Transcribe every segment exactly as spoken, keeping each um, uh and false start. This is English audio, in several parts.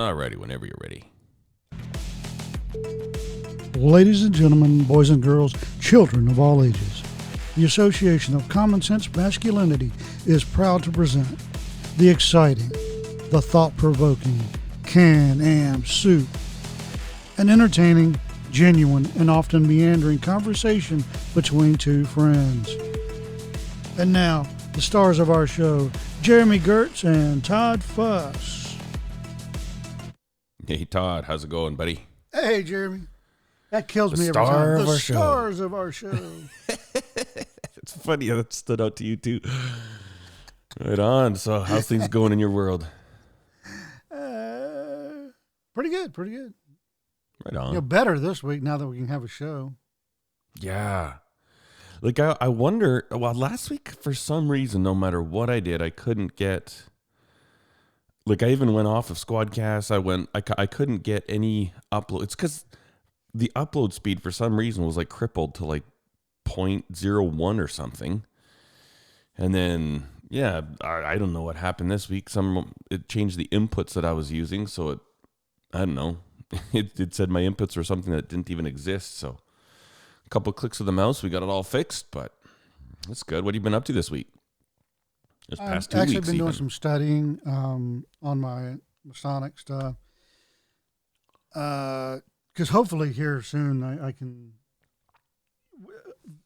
Alrighty, whenever you're ready. Ladies and gentlemen, boys and girls, children of all ages, the Association of Common Sense Masculinity is proud to present the exciting, the thought-provoking Can-Am Soup, an entertaining, genuine, and often meandering conversation between two friends. And now, the stars of our show, Jeremy Gertz and Todd Fuss. Hey, Todd. How's it going, buddy? Hey, Jeremy. That kills me every time. The stars of our show. It's funny how that stood out to you, too. Right on. So how's things going in your world? Uh, pretty good. Pretty good. Right on. You're better this week now that we can have a show. Yeah. Like, I, I wonder, well, last week, for some reason, no matter what I did, I couldn't get, like, I even went off of Squadcast. I went, I, I couldn't get any upload. It's because the upload speed, for some reason, was, like, crippled to, like, zero point zero one or something. And then, yeah, I, I don't know what happened this week. Some, it changed the inputs that I was using, so it, I don't know. It, it said my inputs were something that didn't even exist, so a couple of clicks of the mouse, we got it all fixed, but that's good. What have you been up to this week? This past two weeks, I've actually been doing some studying um, on my Masonic stuff, because uh, hopefully here soon I, I can...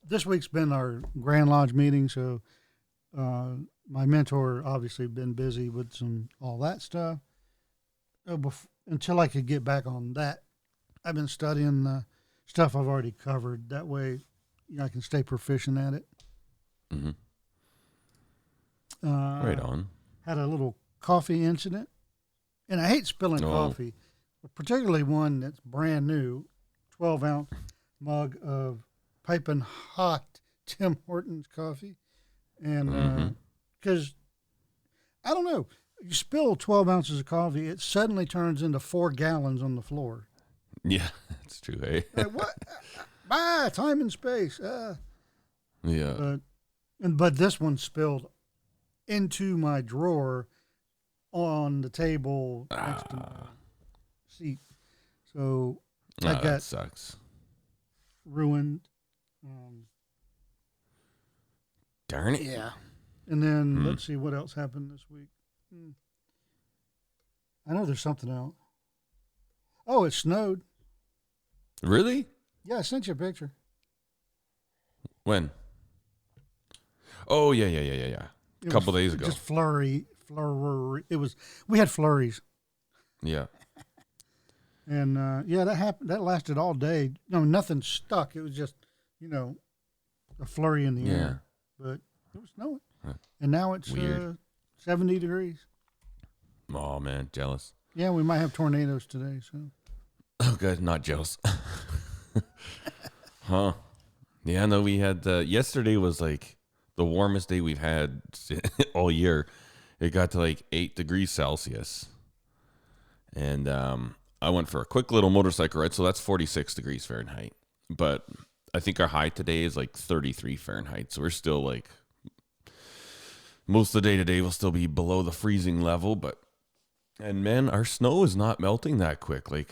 This week's been our Grand Lodge meeting, so uh, my mentor obviously been busy with some all that stuff. Uh, before, until I could get back on that, I've been studying the stuff I've already covered. That way, you know, I can stay proficient at it. Mm-hmm. Uh, right on. Had a little coffee incident, and I hate spilling oh. coffee, particularly one that's brand new, twelve ounce mug of piping hot Tim Hortons coffee, and because mm-hmm. uh, I don't know. You spill twelve ounces of coffee, it suddenly turns into four gallons on the floor. Yeah, that's true, eh? Like, what? Bye, time and space. Uh, yeah. But, and, but this one spilled into my drawer on the table ah. next to my seat. So oh, I got that sucks. ruined. Um, Darn it. Yeah. And then hmm. let's see what else happened this week. I know there's something out. Oh, it snowed. Really? Yeah, I sent you a picture. When? Oh, yeah, yeah, yeah, yeah, yeah. A couple was, days ago. Just flurry, flurry. It was. We had flurries. Yeah. and uh, yeah, that happened. That lasted all day. No, nothing stuck. It was just, you know, a flurry in the yeah. air. But it was snowing, huh. and now it's weird. Uh, seventy degrees. Oh, man, jealous. Yeah, we might have tornadoes today, so. Oh, good, not jealous. Huh. Yeah, no, we had, uh, yesterday was like the warmest day we've had all year. It got to like eight degrees Celsius. And um, I went for a quick little motorcycle ride, so that's forty-six degrees Fahrenheit. But I think our high today is like thirty-three Fahrenheit, so we're still like, most of the day today will still be below the freezing level, but, and man, our snow is not melting that quick. Like,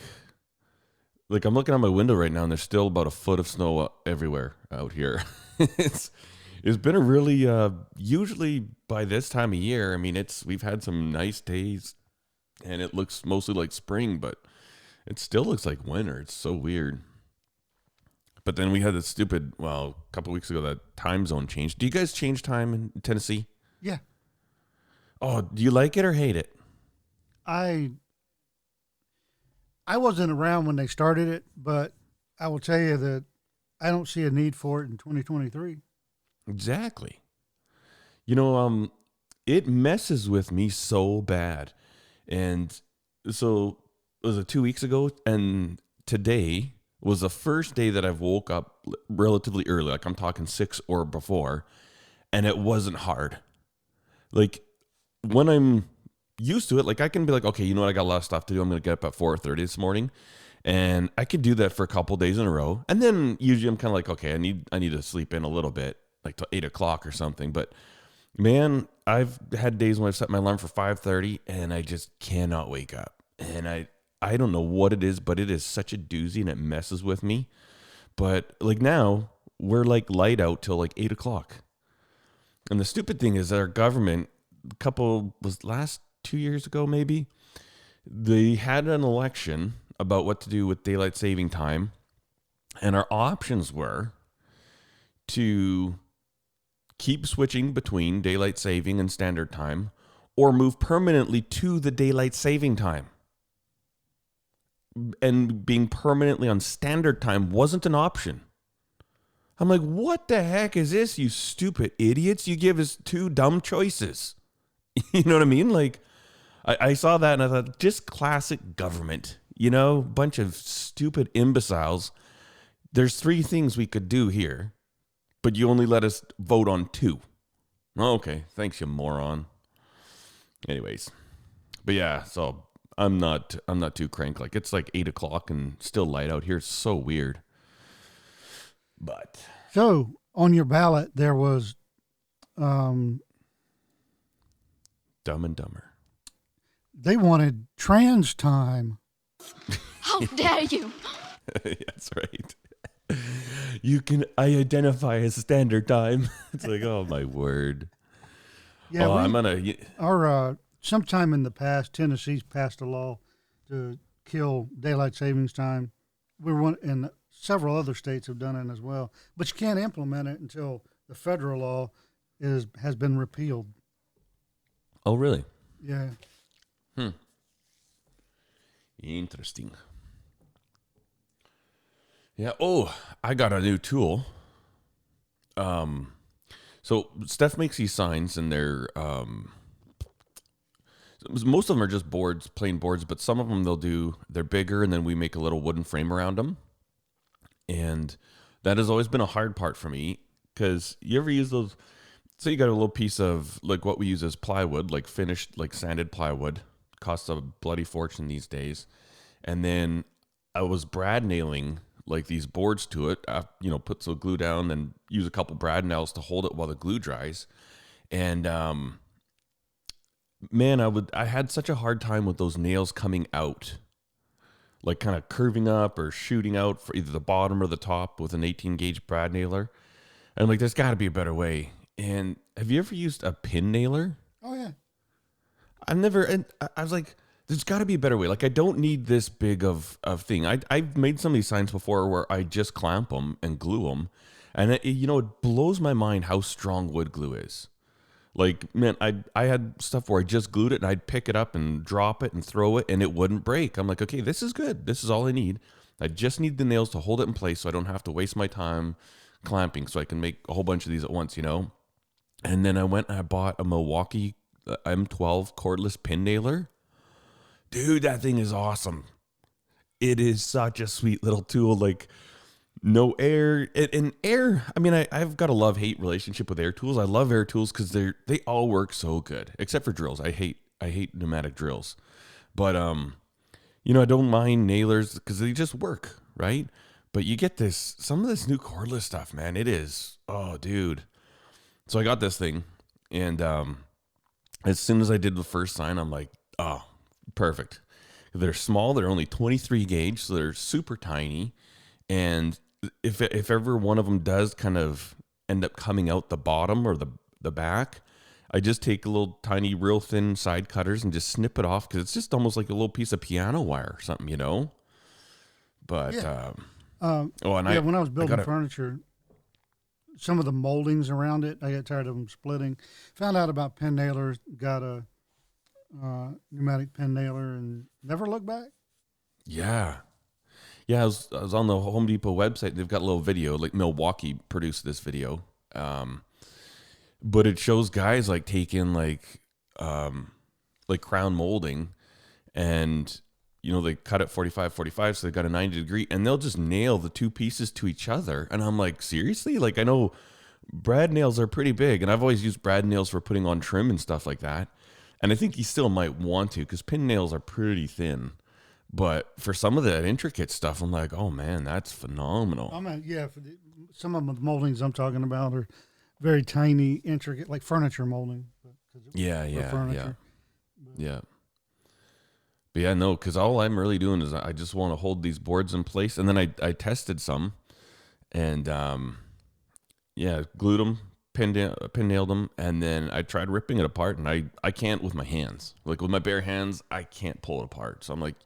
like I'm looking out my window right now and there's still about a foot of snow everywhere out here. it's, it's been a really, uh, usually by this time of year, I mean, it's, we've had some nice days and it looks mostly like spring, but it still looks like winter. It's so weird. But then we had this stupid, well, a couple weeks ago, that time zone change. Do you guys change time in Tennessee? Yeah. Oh, do you like it or hate it? I I wasn't around when they started it, but I will tell you that I don't see a need for it in twenty twenty-three. Exactly. You know, um, it messes with me so bad. And so it was two weeks ago, and today was the first day that I've woke up relatively early, like I'm talking six or before, and it wasn't hard. Like, when I'm used to it, like, I can be like, okay, you know what? I got a lot of stuff to do. I'm going to get up at four thirty this morning. And I could do that for a couple days in a row. And then usually I'm kind of like, okay, I need I need to sleep in a little bit, like till eight o'clock or something. But, man, I've had days when I've set my alarm for five thirty, and I just cannot wake up. and I I don't know what it is, but it is such a doozy and it messes with me. But like now we're like light out till like eight o'clock. And the stupid thing is that our government, a couple was last two years ago, maybe they had an election about what to do with daylight saving time. And our options were to keep switching between daylight saving and standard time or move permanently to the daylight saving time. And being permanently on standard time wasn't an option. I'm like, what the heck is this, you stupid idiots? You give us two dumb choices. You know what I mean? Like, I, I saw that and I thought, just classic government. You know, bunch of stupid imbeciles. There's three things we could do here, but you only let us vote on two. Okay, thanks, you moron. Anyways, but yeah, so I'm not, I'm not too crank. Like, it's like eight o'clock and still light out here. It's so weird. But so on your ballot, there was, um, Dumb and Dumber. They wanted trans time. How dare you? That's right. You can, I identify as standard time. It's like, oh my word. Yeah, oh, we, I'm gonna. Y- our uh, sometime in the past, Tennessee's passed a law to kill daylight savings time. We're one, and several other states have done it as well. But you can't implement it until the federal law is has been repealed. Oh, really? Yeah. Hmm. Interesting. Yeah. Oh, I got a new tool. Um, so Steph makes these signs, and they're um, most of them are just boards, plain boards, but some of them they'll do they're bigger, and then we make a little wooden frame around them. And that has always been a hard part for me because you ever use those? So you got a little piece of like what we use as plywood, like finished, like sanded plywood, costs a bloody fortune these days. And then I was brad nailing like these boards to it. I, you know, put some glue down and use a couple brad nails to hold it while the glue dries. And um, man, I would I had such a hard time with those nails coming out, like kind of curving up or shooting out for either the bottom or the top with an eighteen gauge brad nailer. And like, there's got to be a better way. And have you ever used a pin nailer? Oh, yeah. I've never, and I was like, there's got to be a better way. Like, I don't need this big of, of thing. I, I've made some of these signs before where I just clamp them and glue them. And, it, you know, it blows my mind how strong wood glue is. Like, man, I I had stuff where I just glued it and I'd pick it up and drop it and throw it and it wouldn't break. I'm like, okay, this is good. This is all I need. I just need the nails to hold it in place so I don't have to waste my time clamping so I can make a whole bunch of these at once, you know? And then I went and I bought a Milwaukee M twelve cordless pin nailer. Dude, that thing is awesome. It is such a sweet little tool. Like, no air. And air, I mean, I, I've got a love-hate relationship with air tools. I love air tools because they they all work so good, except for drills. I hate I hate pneumatic drills. But, um, you know, I don't mind nailers because they just work, right? But you get this, some of this new cordless stuff, man. It is, oh, dude. So I got this thing, and um, as soon as I did the first sign, I'm like, oh, perfect. They're small. They're only twenty-three gauge, so they're super tiny. And if if ever one of them does kind of end up coming out the bottom or the, the back, I just take a little tiny, real thin side cutters and just snip it off because it's just almost like a little piece of piano wire or something, you know? But, yeah. um, um, oh, and yeah, I, when I was building I gotta, furniture... some of the moldings around it, I got tired of them splitting. Found out about pin nailers, got a uh, pneumatic pin nailer, and never looked back. Yeah. Yeah, I was, I was on the Home Depot website. They've got a little video, like Milwaukee produced this video. Um, but it shows guys like taking like, um, like crown molding and, you know, they cut it forty-five, forty-five, so they got a ninety degree, and they'll just nail the two pieces to each other. And I'm like, seriously? Like, I know brad nails are pretty big, and I've always used brad nails for putting on trim and stuff like that. And I think you still might want to, because pin nails are pretty thin. But for some of that intricate stuff, I'm like, oh, man, that's phenomenal. I'm a, yeah, for the, some of the moldings I'm talking about are very tiny, intricate, like furniture molding. But, 'cause it was yeah, yeah, furniture. yeah, but, yeah. But yeah, no, because all I'm really doing is I just want to hold these boards in place. And then I, I tested some and, um, yeah, glued them, pin, da- pin nailed them. And then I tried ripping it apart and I, I can't with my hands. Like with my bare hands, I can't pull it apart. So I'm like,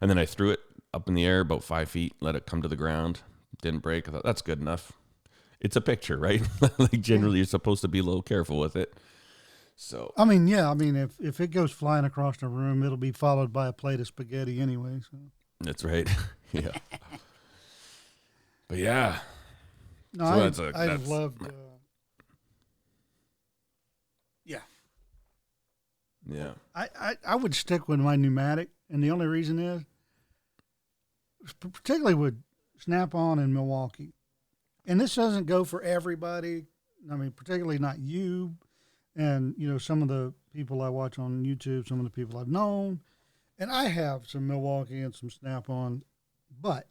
and then I threw it up in the air about five feet, let it come to the ground. Didn't break. I thought, that's good enough. It's a picture, right? Like generally you're supposed to be a little careful with it. So I mean, yeah, I mean, if, if it goes flying across the room, it'll be followed by a plate of spaghetti anyway. So. That's right. Yeah. But yeah. No, so I that's a, I that's, loved. Uh, yeah. Yeah. I, I, I would stick with my pneumatic, and the only reason is, particularly with Snap-On in Milwaukee, and this doesn't go for everybody. I mean, particularly not you. And, you know, some of the people I watch on YouTube, some of the people I've known, and I have some Milwaukee and some Snap-On, but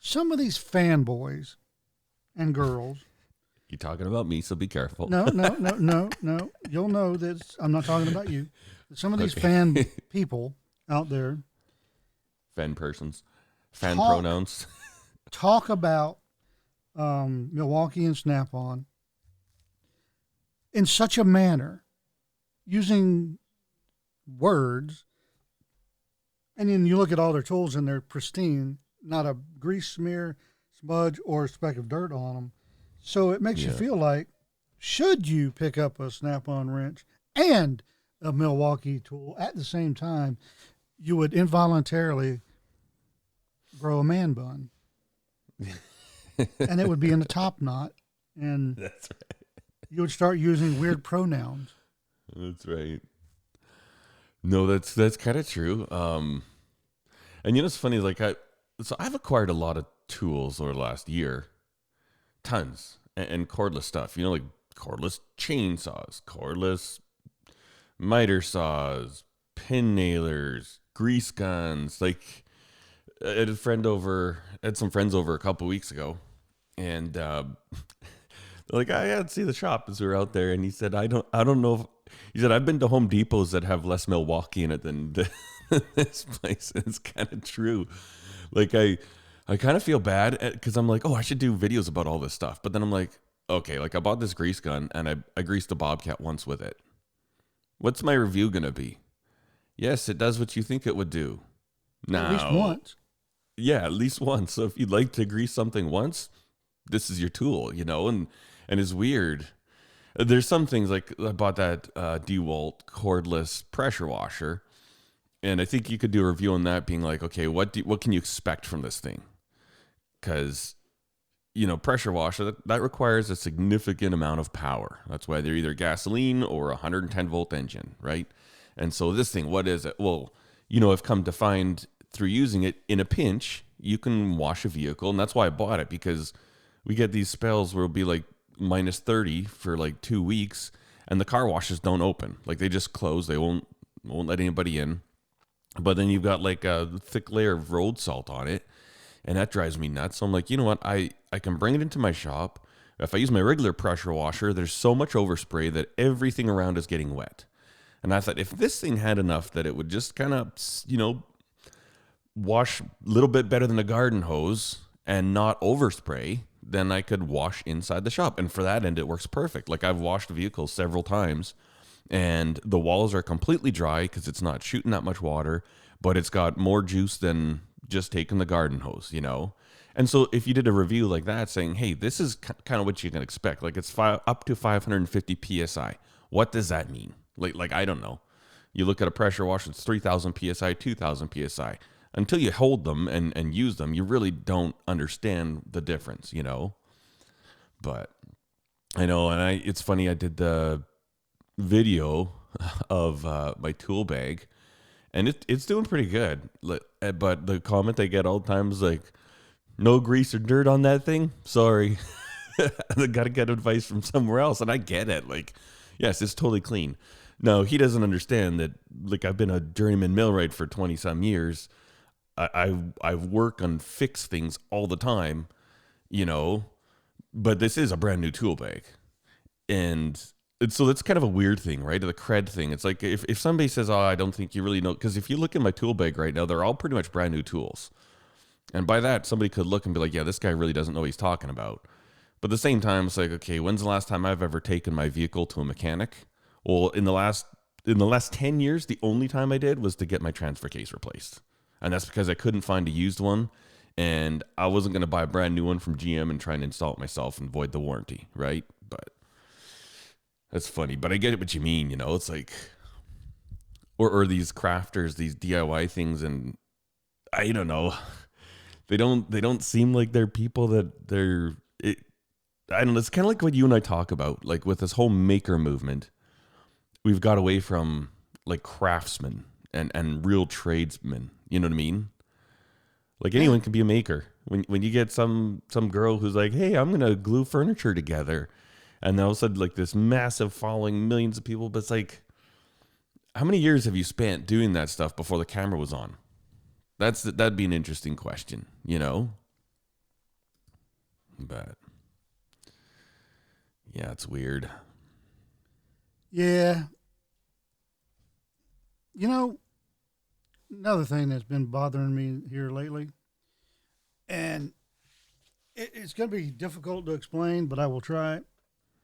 some of these fanboys and girls. You're talking about me, so be careful. No, no, no, no, no. You'll know that I'm not talking about you. Some of these okay. fan people out there. Fan persons. Fan talk, pronouns. Talk about um, Milwaukee and Snap-On in such a manner, using words, and then you look at all their tools and they're pristine, not a grease smear, smudge, or a speck of dirt on them. So it makes yeah. you feel like, should you pick up a Snap-on wrench and a Milwaukee tool at the same time, you would involuntarily grow a man bun. And it would be in the top knot. And that's right. You would start using weird pronouns. That's right. No, that's that's kind of true. Um, and you know, it's funny. Like I, so I've acquired a lot of tools over the last year, tons, and, and cordless stuff. You know, like cordless chainsaws, cordless miter saws, pin nailers, grease guns. Like I had a friend over, I had some friends over a couple weeks ago, and. Uh, Like I had to see the shop as we were out there, and he said, "I don't, I don't know." If, he said, "I've been to Home Depots that have less Milwaukee in it than the, this place." And it's kind of true. Like I, I kind of feel bad because I'm like, "Oh, I should do videos about all this stuff," but then I'm like, "Okay, like I bought this grease gun and I, I greased a Bobcat once with it. What's my review gonna be? Yes, it does what you think it would do. No, at least once. Yeah, at least once. So if you'd like to grease something once, this is your tool, you know." And And it's weird. There's some things like I bought that uh, DeWalt cordless pressure washer. And I think you could do a review on that being like, okay, what do, what can you expect from this thing? Because, you know, pressure washer, that, that requires a significant amount of power. That's why they're either gasoline or a one hundred ten volt engine, right? And so this thing, what is it? Well, you know, I've come to find through using it in a pinch, you can wash a vehicle. And that's why I bought it, because we get these spells where it'll be like, minus thirty for like two weeks and the car washes don't open. Like they just close. They won't, won't let anybody in. But then you've got like a thick layer of road salt on it, and that drives me nuts. So I'm like, you know what? I, I can bring it into my shop. If I use my regular pressure washer, there's so much overspray that everything around is getting wet. And I thought if this thing had enough that it would just kind of, you know, wash a little bit better than a garden hose and not overspray, then I could wash inside the shop. And for that end, it works perfect. Like I've washed vehicles several times and the walls are completely dry because it's not shooting that much water, but it's got more juice than just taking the garden hose, you know? And so if you did a review like that saying, hey, this is k- kind of what you can expect. Like it's fi- up to five hundred fifty P S I. What does that mean? Like, like, I don't know. You look at a pressure washer, it's three thousand P S I, two thousand P S I. Until you hold them and, and use them, you really don't understand the difference, you know? But I know, and I it's funny, I did the video of uh, my tool bag, and it it's doing pretty good. But the comment I get all the time is like, no grease or dirt on that thing? Sorry. I got to get advice from somewhere else, and I get it. Like, yes, it's totally clean. No, he doesn't understand that, like, I've been a journeyman millwright for twenty-some years, I I work on fix things all the time, you know, but this is a brand new tool bag. And And so that's kind of a weird thing, right? The cred thing. It's like if, if somebody says, oh, I don't think you really know. Because if you look in my tool bag right now, they're all pretty much brand new tools. And by that, somebody could look and be like, yeah, this guy really doesn't know what he's talking about. But at the same time, it's like, okay, when's the last time I've ever taken my vehicle to a mechanic? Well, in the last in the last ten years, the only time I did was to get my transfer case replaced. And that's because I couldn't find a used one. And I wasn't going to buy a brand new one from G M and try and install it myself and void the warranty, right? But that's funny. But I get what you mean, you know? It's like, or, or these crafters, these D I Y things, and I don't know. They don't they don't seem like they're people that they're... It, I don't know. It's kind of like what you and I talk about, like with this whole maker movement. We've got away from like craftsmen and, and real tradesmen. You know what I mean? Like anyone can be a maker. When when you get some some girl who's like, hey, I'm going to glue furniture together. And all of a sudden like this massive following, millions of people. But it's like, how many years have you spent doing that stuff before the camera was on? That's that'd be an interesting question, you know? But yeah, it's weird. Yeah. You know, another thing that's been bothering me here lately, and it, it's going to be difficult to explain, but I will try.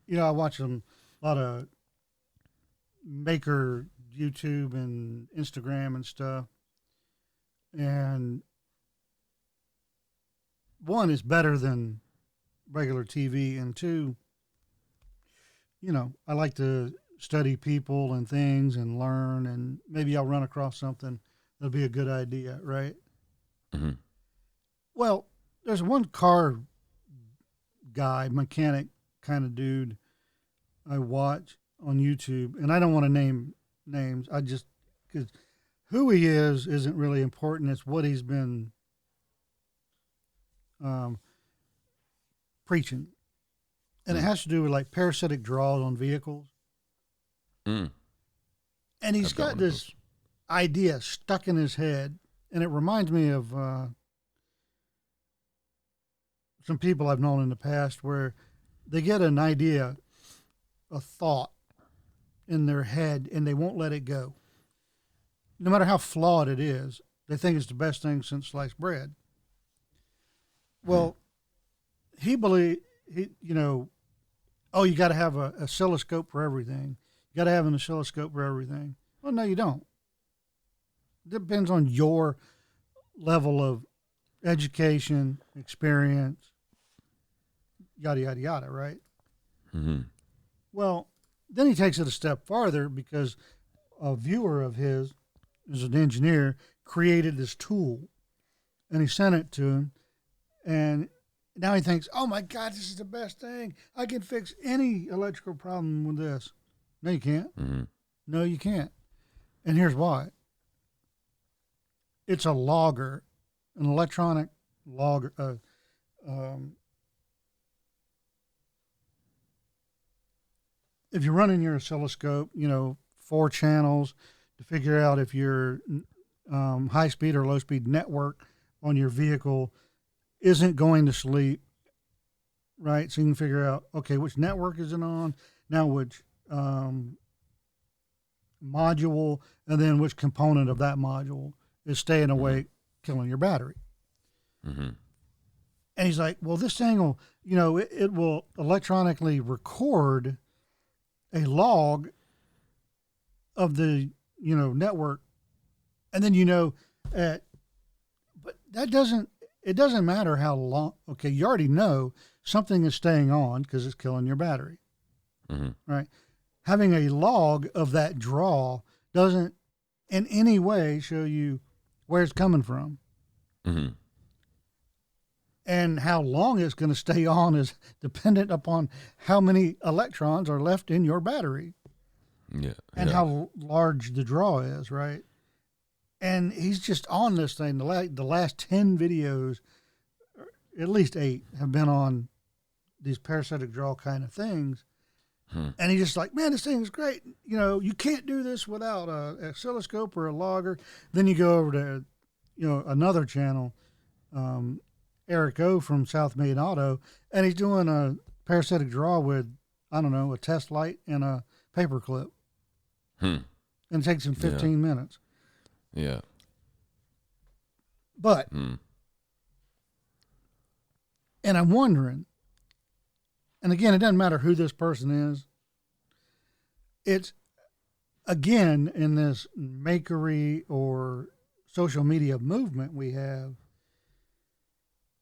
You know, I watch them, a lot of maker YouTube and Instagram and stuff. And one is better than regular T V, and two, you know, I like to study people and things and learn, and maybe I'll run across something that'll be a good idea, right? Mm-hmm. Well, there's one car guy, mechanic kind of dude I watch on YouTube, and I don't want to name names. I just, because who he is isn't really important. It's what he's been um, preaching. And mm. it has to do with like parasitic draws on vehicles. Mm. And he's I've got, got this idea stuck in his head. And it reminds me of uh, some people I've known in the past where they get an idea, a thought in their head, and they won't let it go. No matter how flawed it is, they think it's the best thing since sliced bread. Well, hmm. he believe he, you know, oh, you got to have an oscilloscope for everything. You got to have an oscilloscope for everything. Well, no, you don't. It depends on your level of education, experience, yada, yada, yada, right? Mm-hmm. Well, then he takes it a step farther because a viewer of his is an engineer, created this tool, and he sent it to him. And now he thinks, oh, my God, this is the best thing. I can fix any electrical problem with this. No, you can't. Mm-hmm. No, you can't. And here's why. It's a logger, an electronic logger, uh, um, if you're running your oscilloscope, you know, four channels to figure out if your um, high-speed or low-speed network on your vehicle isn't going to sleep, right? So you can figure out, okay, which network is it on, now which um, module, and then which component of that module is staying awake, mm-hmm. killing your battery. Mm-hmm. And he's like, well, this thing will, you know, it, it will electronically record a log of the, you know, network. And then, you know, uh, but that doesn't, it doesn't matter how long. Okay. You already know something is staying on because it's killing your battery, mm-hmm. right? Having a log of that draw doesn't in any way show you where it's coming from. Mm-hmm. And how long it's going to stay on is dependent upon how many electrons are left in your battery. Yeah, and yeah. how large the draw is, right? And he's just on this thing. The last, the last ten videos, at least eight, have been on these parasitic draw kind of things. Hmm. And he's just like, man, this thing is great. You know, you can't do this without an oscilloscope or a logger. Then you go over to, you know, another channel, um, Eric O. from South Maine Auto, and he's doing a parasitic draw with I don't know, a test light and a paper clip. Hmm. And it takes him fifteen yeah. minutes. Yeah. But, hmm. and I'm wondering, and again, it doesn't matter who this person is. It's, again, in this makery or social media movement we have,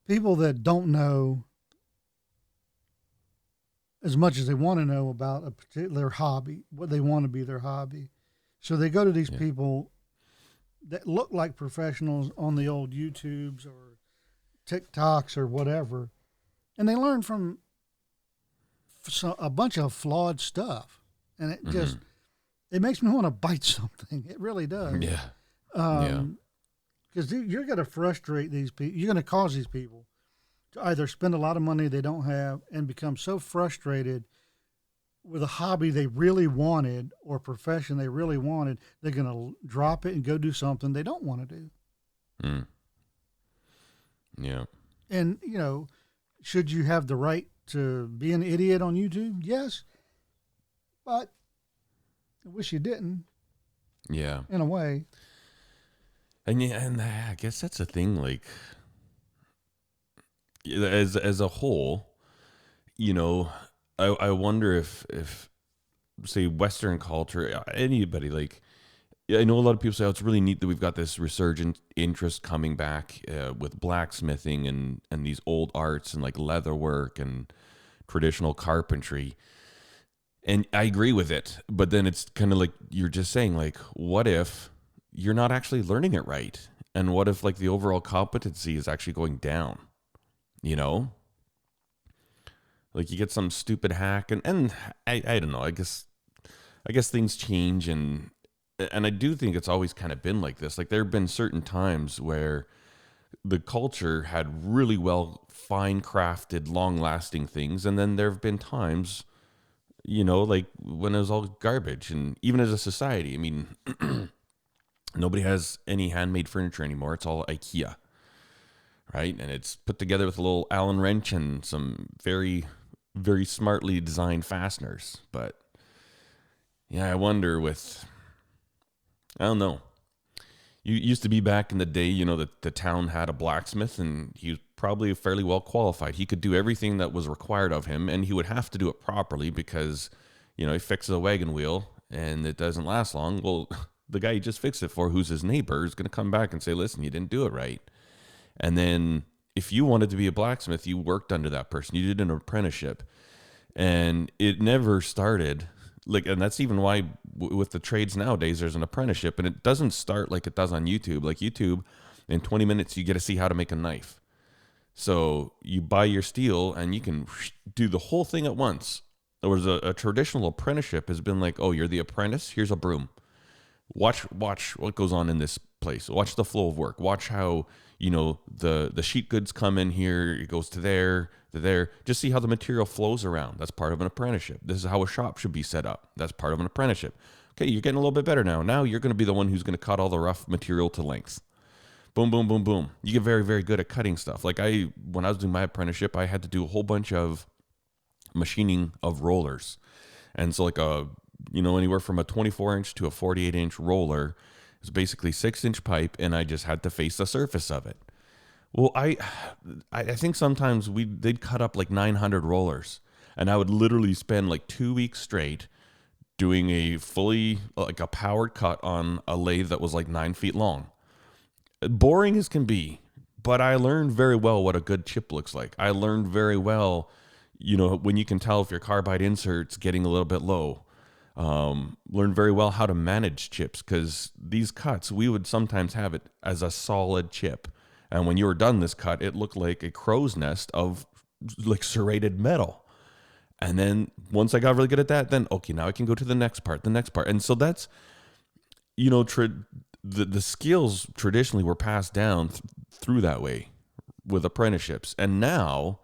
people that don't know as much as they want to know about a particular hobby, what they want to be their hobby. So they go to these yeah. people that look like professionals on the old YouTubes or TikToks or whatever, and they learn from a bunch of flawed stuff. And it just, mm-hmm. it makes me want to bite something. It really does. Yeah. Um, yeah. Because you're going to frustrate these people. You're going to cause these people to either spend a lot of money they don't have and become so frustrated with a hobby they really wanted or a profession they really wanted, they're going to drop it and go do something they don't want to do. Mm. Yeah. And, you know, should you have the right to be an idiot on YouTube? Yes. But I wish you didn't. Yeah. In a way. And yeah, and I guess that's the thing, like, as as a whole, you know, I, I wonder if, if, say, Western culture, anybody, like, I know a lot of people say, oh, it's really neat that we've got this resurgent interest coming back uh, with blacksmithing and, and these old arts and, like, leatherwork and traditional carpentry. And I agree with it, but then it's kind of like you're just saying, like, what if you're not actually learning it right? And what if, like, the overall competency is actually going down, you know? Like, you get some stupid hack, and, and I, I don't know, I guess I guess things change, and and I do think it's always kind of been like this. Like, there have been certain times where the culture had really well fine-crafted, long-lasting things, and then there have been times, you know, like when it was all garbage. And even as a society, I mean, nobody has any handmade furniture anymore. It's all IKEA, right? And it's put together with a little Allen wrench and some very, very smartly designed fasteners. But yeah, I wonder with, I don't know. You used to be back in the day, you know, that the town had a blacksmith and he was probably fairly well qualified. He could do everything that was required of him, and he would have to do it properly because, you know, he fixes a wagon wheel and it doesn't last long. Well, the guy he just fixed it for, who's his neighbor, is going to come back and say, listen, you didn't do it right. And then if you wanted to be a blacksmith, you worked under that person. You did an apprenticeship, and it never started. Like, and that's even why w- with the trades nowadays, there's an apprenticeship, and it doesn't start like it does on YouTube. Like YouTube, in twenty minutes, you get to see how to make a knife. So you buy your steel and you can do the whole thing at once. There was a, a traditional apprenticeship has been like, oh, you're the apprentice. Here's a broom. Watch, watch what goes on in this place. Watch the flow of work. Watch how, you know, the, the sheet goods come in here. It goes to there, to there. Just see how the material flows around. That's part of an apprenticeship. This is how a shop should be set up. That's part of an apprenticeship. Okay, you're getting a little bit better now. Now you're going to be the one who's going to cut all the rough material to length. Boom, boom, boom, boom. You get very, very good at cutting stuff. Like I, when I was doing my apprenticeship, I had to do a whole bunch of machining of rollers. And so like a, you know, anywhere from a twenty-four inch to a forty-eight inch roller is basically six inch pipe. And I just had to face the surface of it. Well, I, I think sometimes we, they'd cut up like nine hundred rollers, and I would literally spend like two weeks straight doing a fully like a powered cut on a lathe that was like nine feet long. Boring as can be, but I learned very well what a good chip looks like. I learned very well, you know, when you can tell if your carbide insert's getting a little bit low. Um, learned very well how to manage chips, because these cuts, we would sometimes have it as a solid chip. And when you were done this cut, it looked like a crow's nest of like serrated metal. And then once I got really good at that, then, okay, now I can go to the next part, the next part. And so that's, you know, tra- The, the skills traditionally were passed down th- through that way with apprenticeships. And now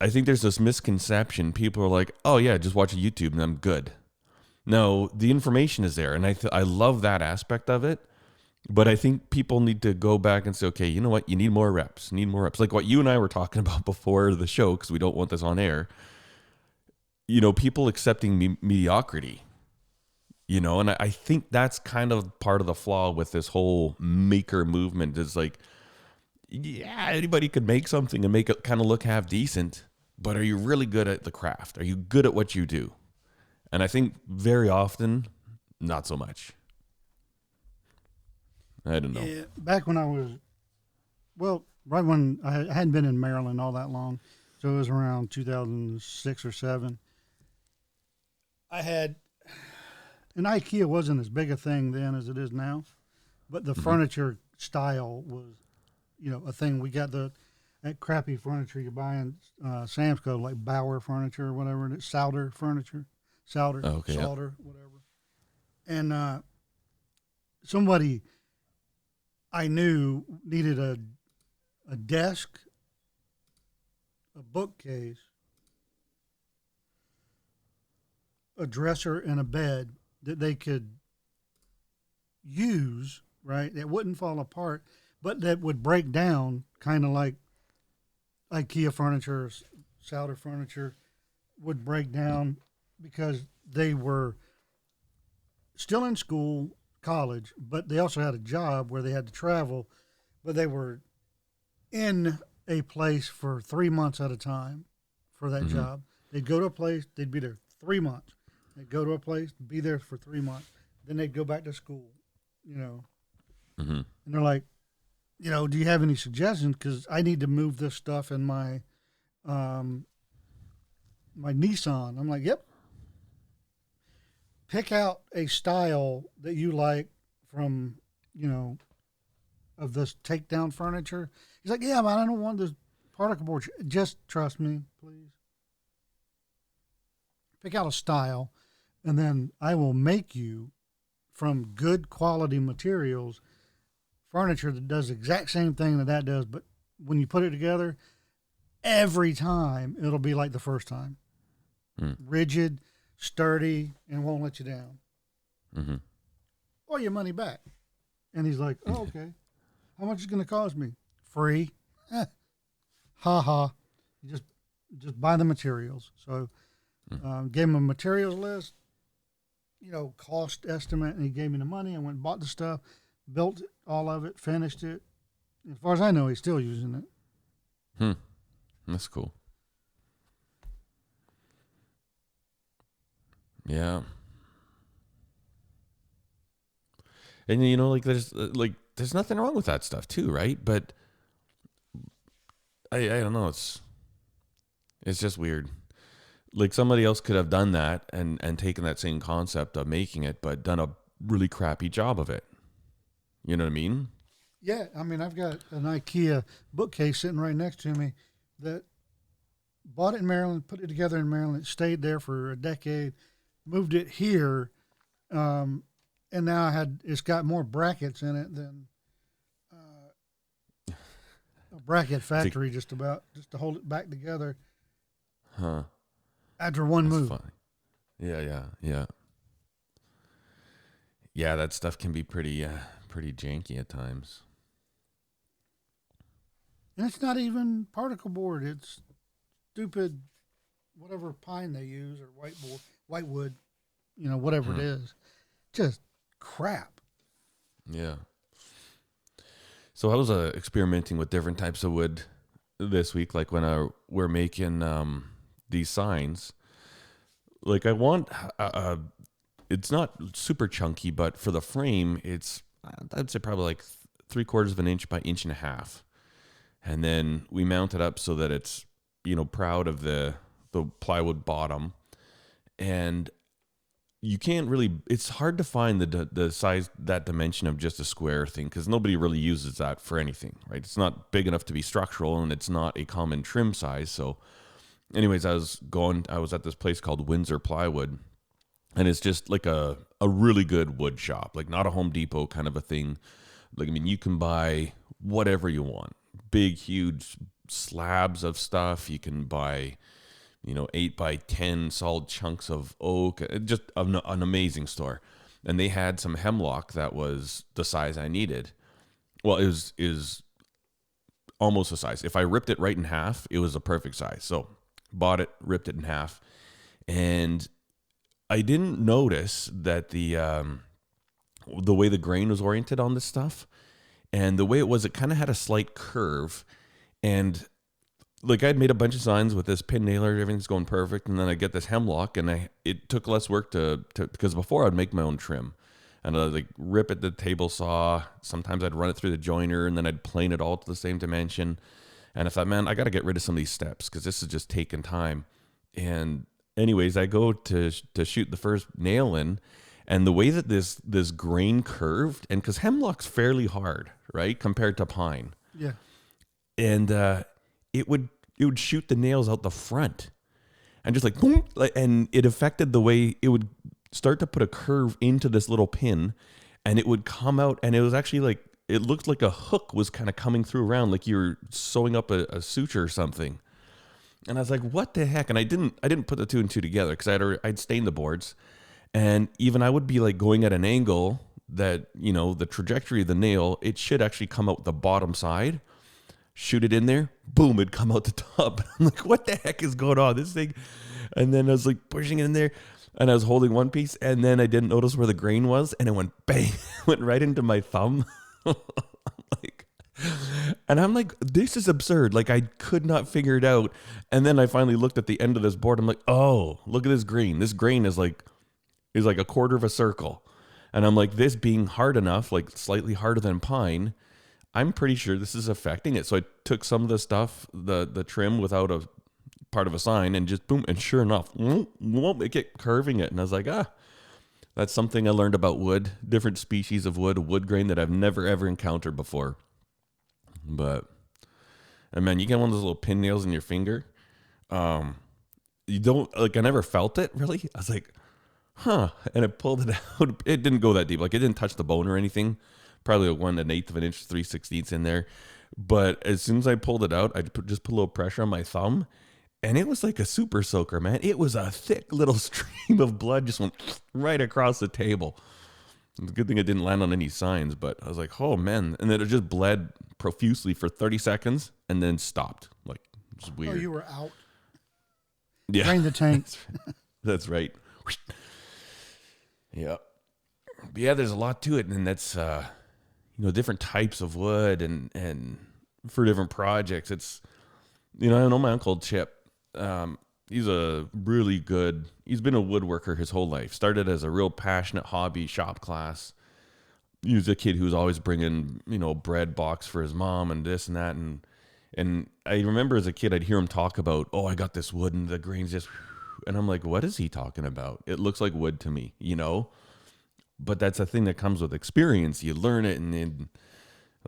I think there's this misconception. People are like, oh yeah, just watch YouTube and I'm good. No, the information is there. And I, th- I love that aspect of it, but I think people need to go back and say, okay, you know what? You need more reps, need more reps. Like what you and I were talking about before the show, cause we don't want this on air. you know, people accepting me- mediocrity, you know, and I, I think that's kind of part of the flaw with this whole maker movement is like, yeah, anybody could make something and make it kind of look half decent, but are you really good at the craft? Are you good at what you do? And I think very often, not so much. I don't know. Yeah, back when I was, well, right when I hadn't been in Maryland all that long, so it was around two thousand six or seven. I had, and IKEA wasn't as big a thing then as it is now, but the mm-hmm. furniture style was, you know, a thing. We got the that crappy furniture you buy in uh, Sam's Club, like Bauer furniture or whatever, and it's Sauder furniture, Sauder, okay, Sauder, yeah. whatever. And uh, somebody I knew needed a a desk, a bookcase, a dresser, and a bed that they could use, right? That wouldn't fall apart, but that would break down kind of like IKEA furniture, Sauder furniture would break down because they were still in school, college, but they also had a job where they had to travel, but they were in a place for three months at a time for that mm-hmm. job. They'd go to a place, they'd be there three months. They'd go to a place, be there for three months. Then they'd go back to school, you know. Mm-hmm. And they're like, you know, do you have any suggestions? Because I need to move this stuff in my um, my Nissan. I'm like, yep. Pick out a style that you like from, you know, of this takedown furniture. He's like, yeah, but I don't want this particle board. Just trust me, please. Pick out a style, and then I will make you from good quality materials furniture that does the exact same thing that that does, but when you put it together, every time it'll be like the first time. Mm. Rigid, sturdy, and won't let you down. Mm-hmm. Or your money back. And he's like, oh, okay. How much is it going to cost me? Free. Eh. Ha ha. You just, just buy the materials. So mm-hmm. um, gave him a materials list, you know, cost estimate, and he gave me the money. I went and bought the stuff, built all of it, finished it. As far as I know, he's still using it. Hmm. That's cool. Yeah. And, you know, like there's like there's nothing wrong with that stuff too, right? But I I don't know, it's it's just weird. Like somebody else could have done that and and taken that same concept of making it, but done a really crappy job of it. You know what I mean? Yeah, I mean, I've got an IKEA bookcase sitting right next to me that bought it in Maryland, put it together in Maryland, stayed there for a decade, moved it here, um, and now I had it's got more brackets in it than uh, a bracket factory, just about, just to hold it back together. Huh. After one that's move. Funny. Yeah, yeah, yeah. Yeah, that stuff can be pretty... Uh, pretty janky at times. And it's not even particle board. It's stupid, whatever pine they use or white board, white wood, you know, whatever mm. it is. Just crap. Yeah. So I was uh, experimenting with different types of wood this week. Like when I, we're making um, these signs, like I want, uh, uh, it's not super chunky, but for the frame, it's, I'd say probably like three quarters of an inch by inch and a half. And then we mount it up so that it's, you know, proud of the, the plywood bottom. And you can't really, it's hard to find the, the size, that dimension of just a square thing, because nobody really uses that for anything, right? It's not big enough to be structural and it's not a common trim size. So anyways, I was going, I was at this place called Windsor Plywood, and it's just like a, a really good wood shop, like not a Home Depot kind of a thing. Like, I mean, you can buy whatever you want, big, huge slabs of stuff. You can buy, you know, eight by ten solid chunks of oak, just an, an amazing store. And they had some hemlock that was the size I needed. Well, it was, is almost the size. If I ripped it right in half, it was a perfect size. So bought it, ripped it in half. And I didn't notice that the um, the way the grain was oriented on this stuff, and the way it was, it kind of had a slight curve. And like, I'd made a bunch of signs with this pin nailer, everything's going perfect, and then I get this hemlock, and I it took less work to, to because before I'd make my own trim, and I'd like rip at the table saw. Sometimes I'd run it through the joiner, and then I'd plane it all to the same dimension. And I thought, man, I got to get rid of some of these steps because this is just taking time. And anyways, I go to to shoot the first nail in, and the way that this this grain curved, and because hemlock's fairly hard, right, compared to pine. Yeah. And uh, it would it would shoot the nails out the front, and just like boom, and it affected the way it would start to put a curve into this little pin, and it would come out, and it was actually like it looked like a hook was kind of coming through around, like you were sewing up a, a suture or something. And I was like, what the heck? And I didn't I didn't put the two and two together because I'd, I'd stained the boards. And even I would be like going at an angle that, you know, the trajectory of the nail, it should actually come out the bottom side. Shoot it in there. Boom, it'd come out the top. I'm like, what the heck is going on? This thing. And then I was like pushing it in there. And I was holding one piece. And then I didn't notice where the grain was. And it went bang. It went right into my thumb. like, and I'm like, this is absurd. Like, I could not figure it out. And then I finally looked at the end of this board. I'm like, oh, look at this grain. This grain is like, is like a quarter of a circle. And I'm like, this being hard enough, like slightly harder than pine, I'm pretty sure this is affecting it. So I took some of the stuff, the, the trim without a part of a sign, and just boom. And sure enough, won't it kept curving it. And I was like, ah, that's something I learned about wood, different species of wood, wood grain that I've never, ever encountered before. But, and man, you get one of those little pin nails in your finger. Um, you don't, like, I never felt it really. I was like, huh. And I pulled it out. It didn't go that deep. Like, it didn't touch the bone or anything. Probably a one, an eighth of an inch, three sixteenths in there. But as soon as I pulled it out, I put, just put a little pressure on my thumb. And it was like a super soaker, man. It was a thick little stream of blood just went right across the table. It's a good thing it didn't land on any signs, but I was like, oh, man. And then it just bled profusely for thirty seconds and then stopped. Like, it's weird. Oh, you were out. Yeah. Drain the tank. That's right. Yeah. But yeah, there's a lot to it. And that's, uh, you know, different types of wood and, and for different projects. It's, you know, I know my uncle Chip. Um, he's a really good, he's been a woodworker his whole life. Started as a real passionate hobby shop class. He was a kid who was always bringing, you know, bread box for his mom and this and that. And, and I remember as a kid, I'd hear him talk about, oh, I got this wood and the grain's just, and I'm like, what is he talking about? It looks like wood to me, you know, but that's a thing that comes with experience. You learn it. And then,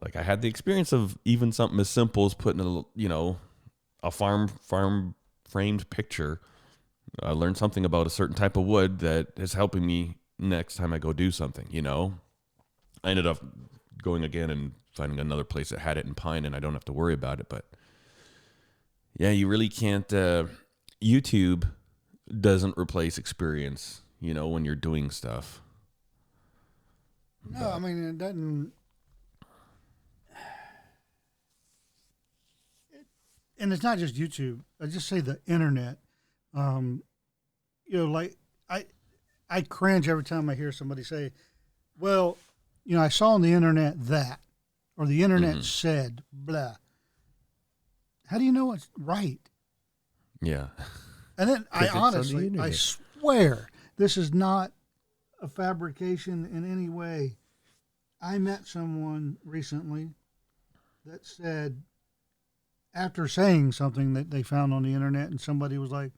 like, I had the experience of even something as simple as putting a, you know, a farm, farm, framed picture. I learned something about a certain type of wood that is helping me next time I go do something, you know. I ended up going again and finding another place that had it in pine, and I don't have to worry about it. But yeah, you really can't, uh, YouTube doesn't replace experience, you know, when you're doing stuff. No, but. I mean, it doesn't. And it's not just YouTube. I just say the internet. Um, you know, like I, I cringe every time I hear somebody say, well, you know, I saw on the internet that, or the internet mm-hmm. said blah. How do you know what's right? Yeah. And then I honestly, I swear this is not a fabrication in any way. I met someone recently that said, after saying something that they found on the internet, and somebody was like,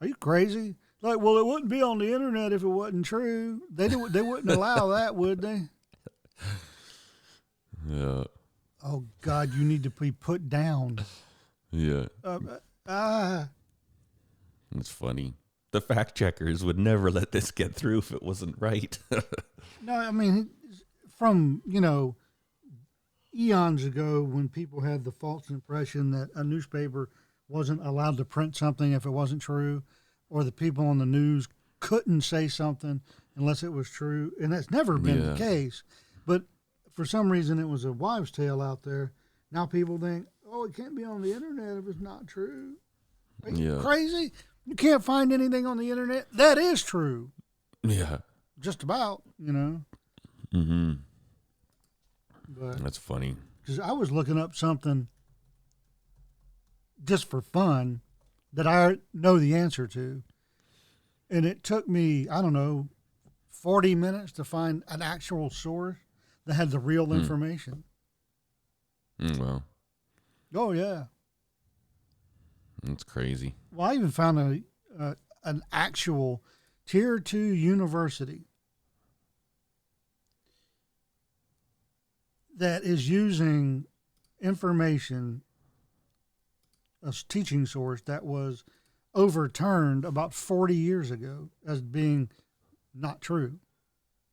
are you crazy? Like, well, it wouldn't be on the internet if it wasn't true. They do, they wouldn't allow that, would they? Yeah. Oh, God, you need to be put down. Yeah. Uh, uh, That's funny. The fact checkers would never let this get through if it wasn't right. No, I mean, from, you know, eons ago when people had the false impression that a newspaper wasn't allowed to print something if it wasn't true, or the people on the news couldn't say something unless it was true. And that's never been yeah. the case. But for some reason, it was a wives' tale out there. Now people think, oh, it can't be on the internet if it's not true. Are you yeah. crazy? You can't find anything on the internet. That is true. Yeah. Just about, you know. Mm-hmm. But that's funny. Because I was looking up something just for fun that I know the answer to. And it took me, I don't know, forty minutes to find an actual source that had the real mm. information. Mm, wow. Oh, yeah. That's crazy. Well, I even found a uh, an actual tier two university that is using information, a teaching source that was overturned about forty years ago as being not true.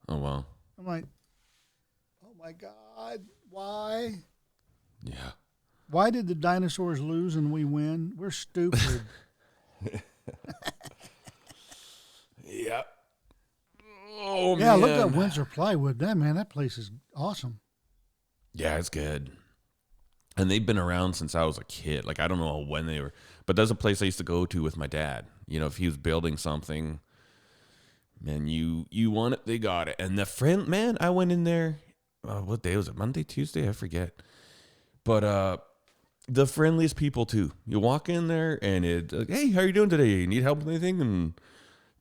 Oh, wow. I'm like, oh, my God, why? Yeah. Why did the dinosaurs lose and we win? We're stupid. Yep. Oh, yeah, man. Yeah, look at Windsor Plywood. That, man, that place is awesome. Yeah, it's good. And they've been around since I was a kid. Like, I don't know when they were. But that's a place I used to go to with my dad. You know, if he was building something, man, you, you want it, they got it. And the friend, man, I went in there. Uh, what day was it? Monday, Tuesday? I forget. But, uh. The friendliest people, too. You walk in there, and it's like, hey, how are you doing today? You need help with anything? And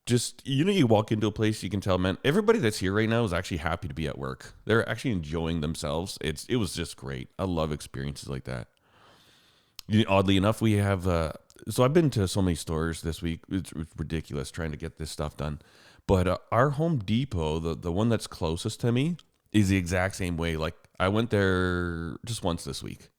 just, you know, you walk into a place, you can tell, man, everybody that's here right now is actually happy to be at work. They're actually enjoying themselves. It's It was just great. I love experiences like that. You know, oddly enough, we have, uh, so I've been to so many stores this week. It's, it's ridiculous trying to get this stuff done. But uh, our Home Depot, the, the one that's closest to me, is the exact same way. Like, I went there just once this week.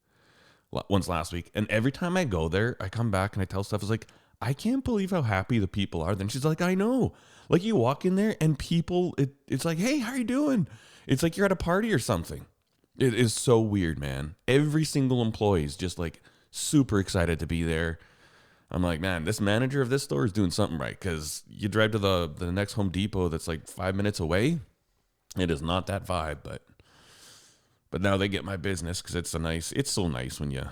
Once last week, and every time I go there, I come back and I tell stuff. It's like, I can't believe how happy the people are. Then she's like, I know. Like, you walk in there and people, it, it's like, hey, how are you doing? It's like you're at a party or something. It is so weird, man. Every single employee is just like super excited to be there. I'm like, man, this manager of this store is doing something right, because you drive to the the next Home Depot that's like five minutes away. It is not that vibe, but. But now they get my business, because it's a nice, it's so nice when you,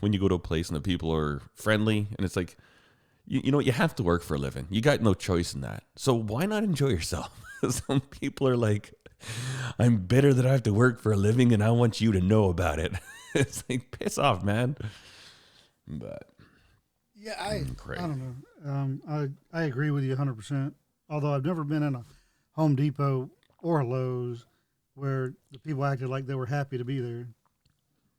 when you go to a place and the people are friendly, and it's like, you, you know, you have to work for a living. You got no choice in that. So why not enjoy yourself? Some people are like, I'm bitter that I have to work for a living and I want you to know about it. It's like, piss off, man. But. Yeah, I, I don't know. Um, I, I agree with you one hundred percent. Although I've never been in a Home Depot or a Lowe's where the people acted like they were happy to be there.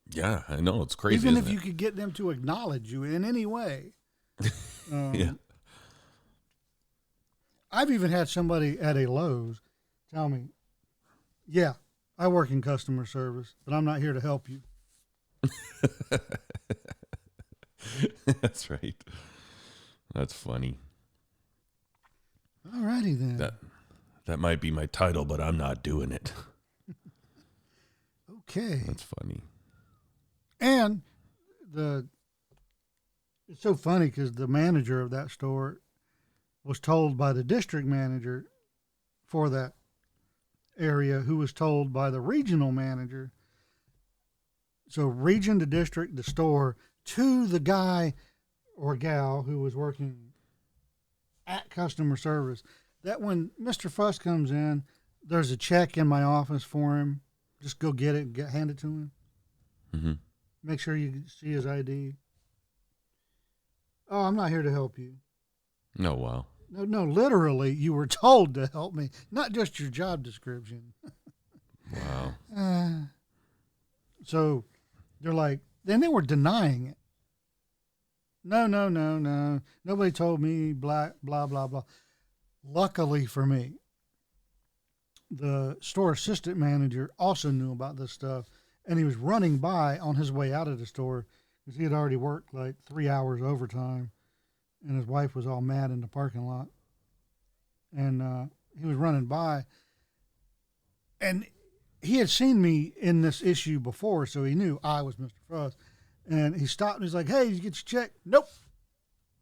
Yeah, I know. It's crazy. Even if you could get them to acknowledge you in any way. Um, yeah. I've even had somebody at a Lowe's tell me, yeah, I work in customer service, but I'm not here to help you. That's right. That's funny. All righty then. That, that might be my title, but I'm not doing it. Okay. That's funny. And the it's so funny because the manager of that store was told by the district manager for that area, who was told by the regional manager. So region to district, the store, to the guy or gal who was working at customer service, that when Mister Fuss comes in, there's a check in my office for him. Just go get it and get handed to him. Mm-hmm. Make sure you see his I D. Oh, I'm not here to help you. No, wow. No, no, literally, you were told to help me, not just your job description. Wow. Uh, so they're like, then they were denying it. No, no, no, no. Nobody told me, blah, blah, blah, blah. Luckily for me, the store assistant manager also knew about this stuff, and he was running by on his way out of the store because he had already worked like three hours overtime, and his wife was all mad in the parking lot. And uh, he was running by, and he had seen me in this issue before, so he knew I was Mister Fuss. And he stopped and he's like, hey, did you get your check? Nope.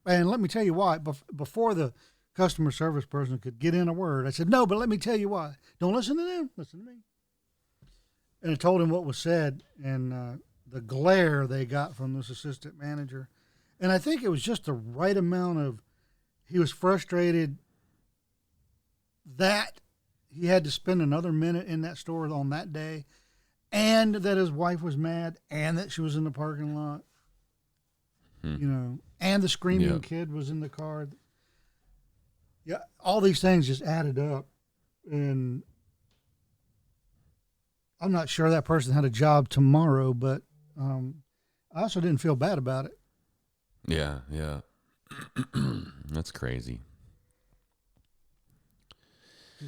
And let me tell you why. Bef- before the customer service person could get in a word, I said, no, but let me tell you why. Don't listen to them. Listen to me. And I told him what was said, and uh, the glare they got from this assistant manager. And I think it was just the right amount of he was frustrated that he had to spend another minute in that store on that day, and that his wife was mad, and that she was in the parking lot, hmm. you know, and the screaming yeah. kid was in the car. Yeah, all these things just added up, and I'm not sure that person had a job tomorrow, but um, I also didn't feel bad about it. Yeah, yeah. That's crazy.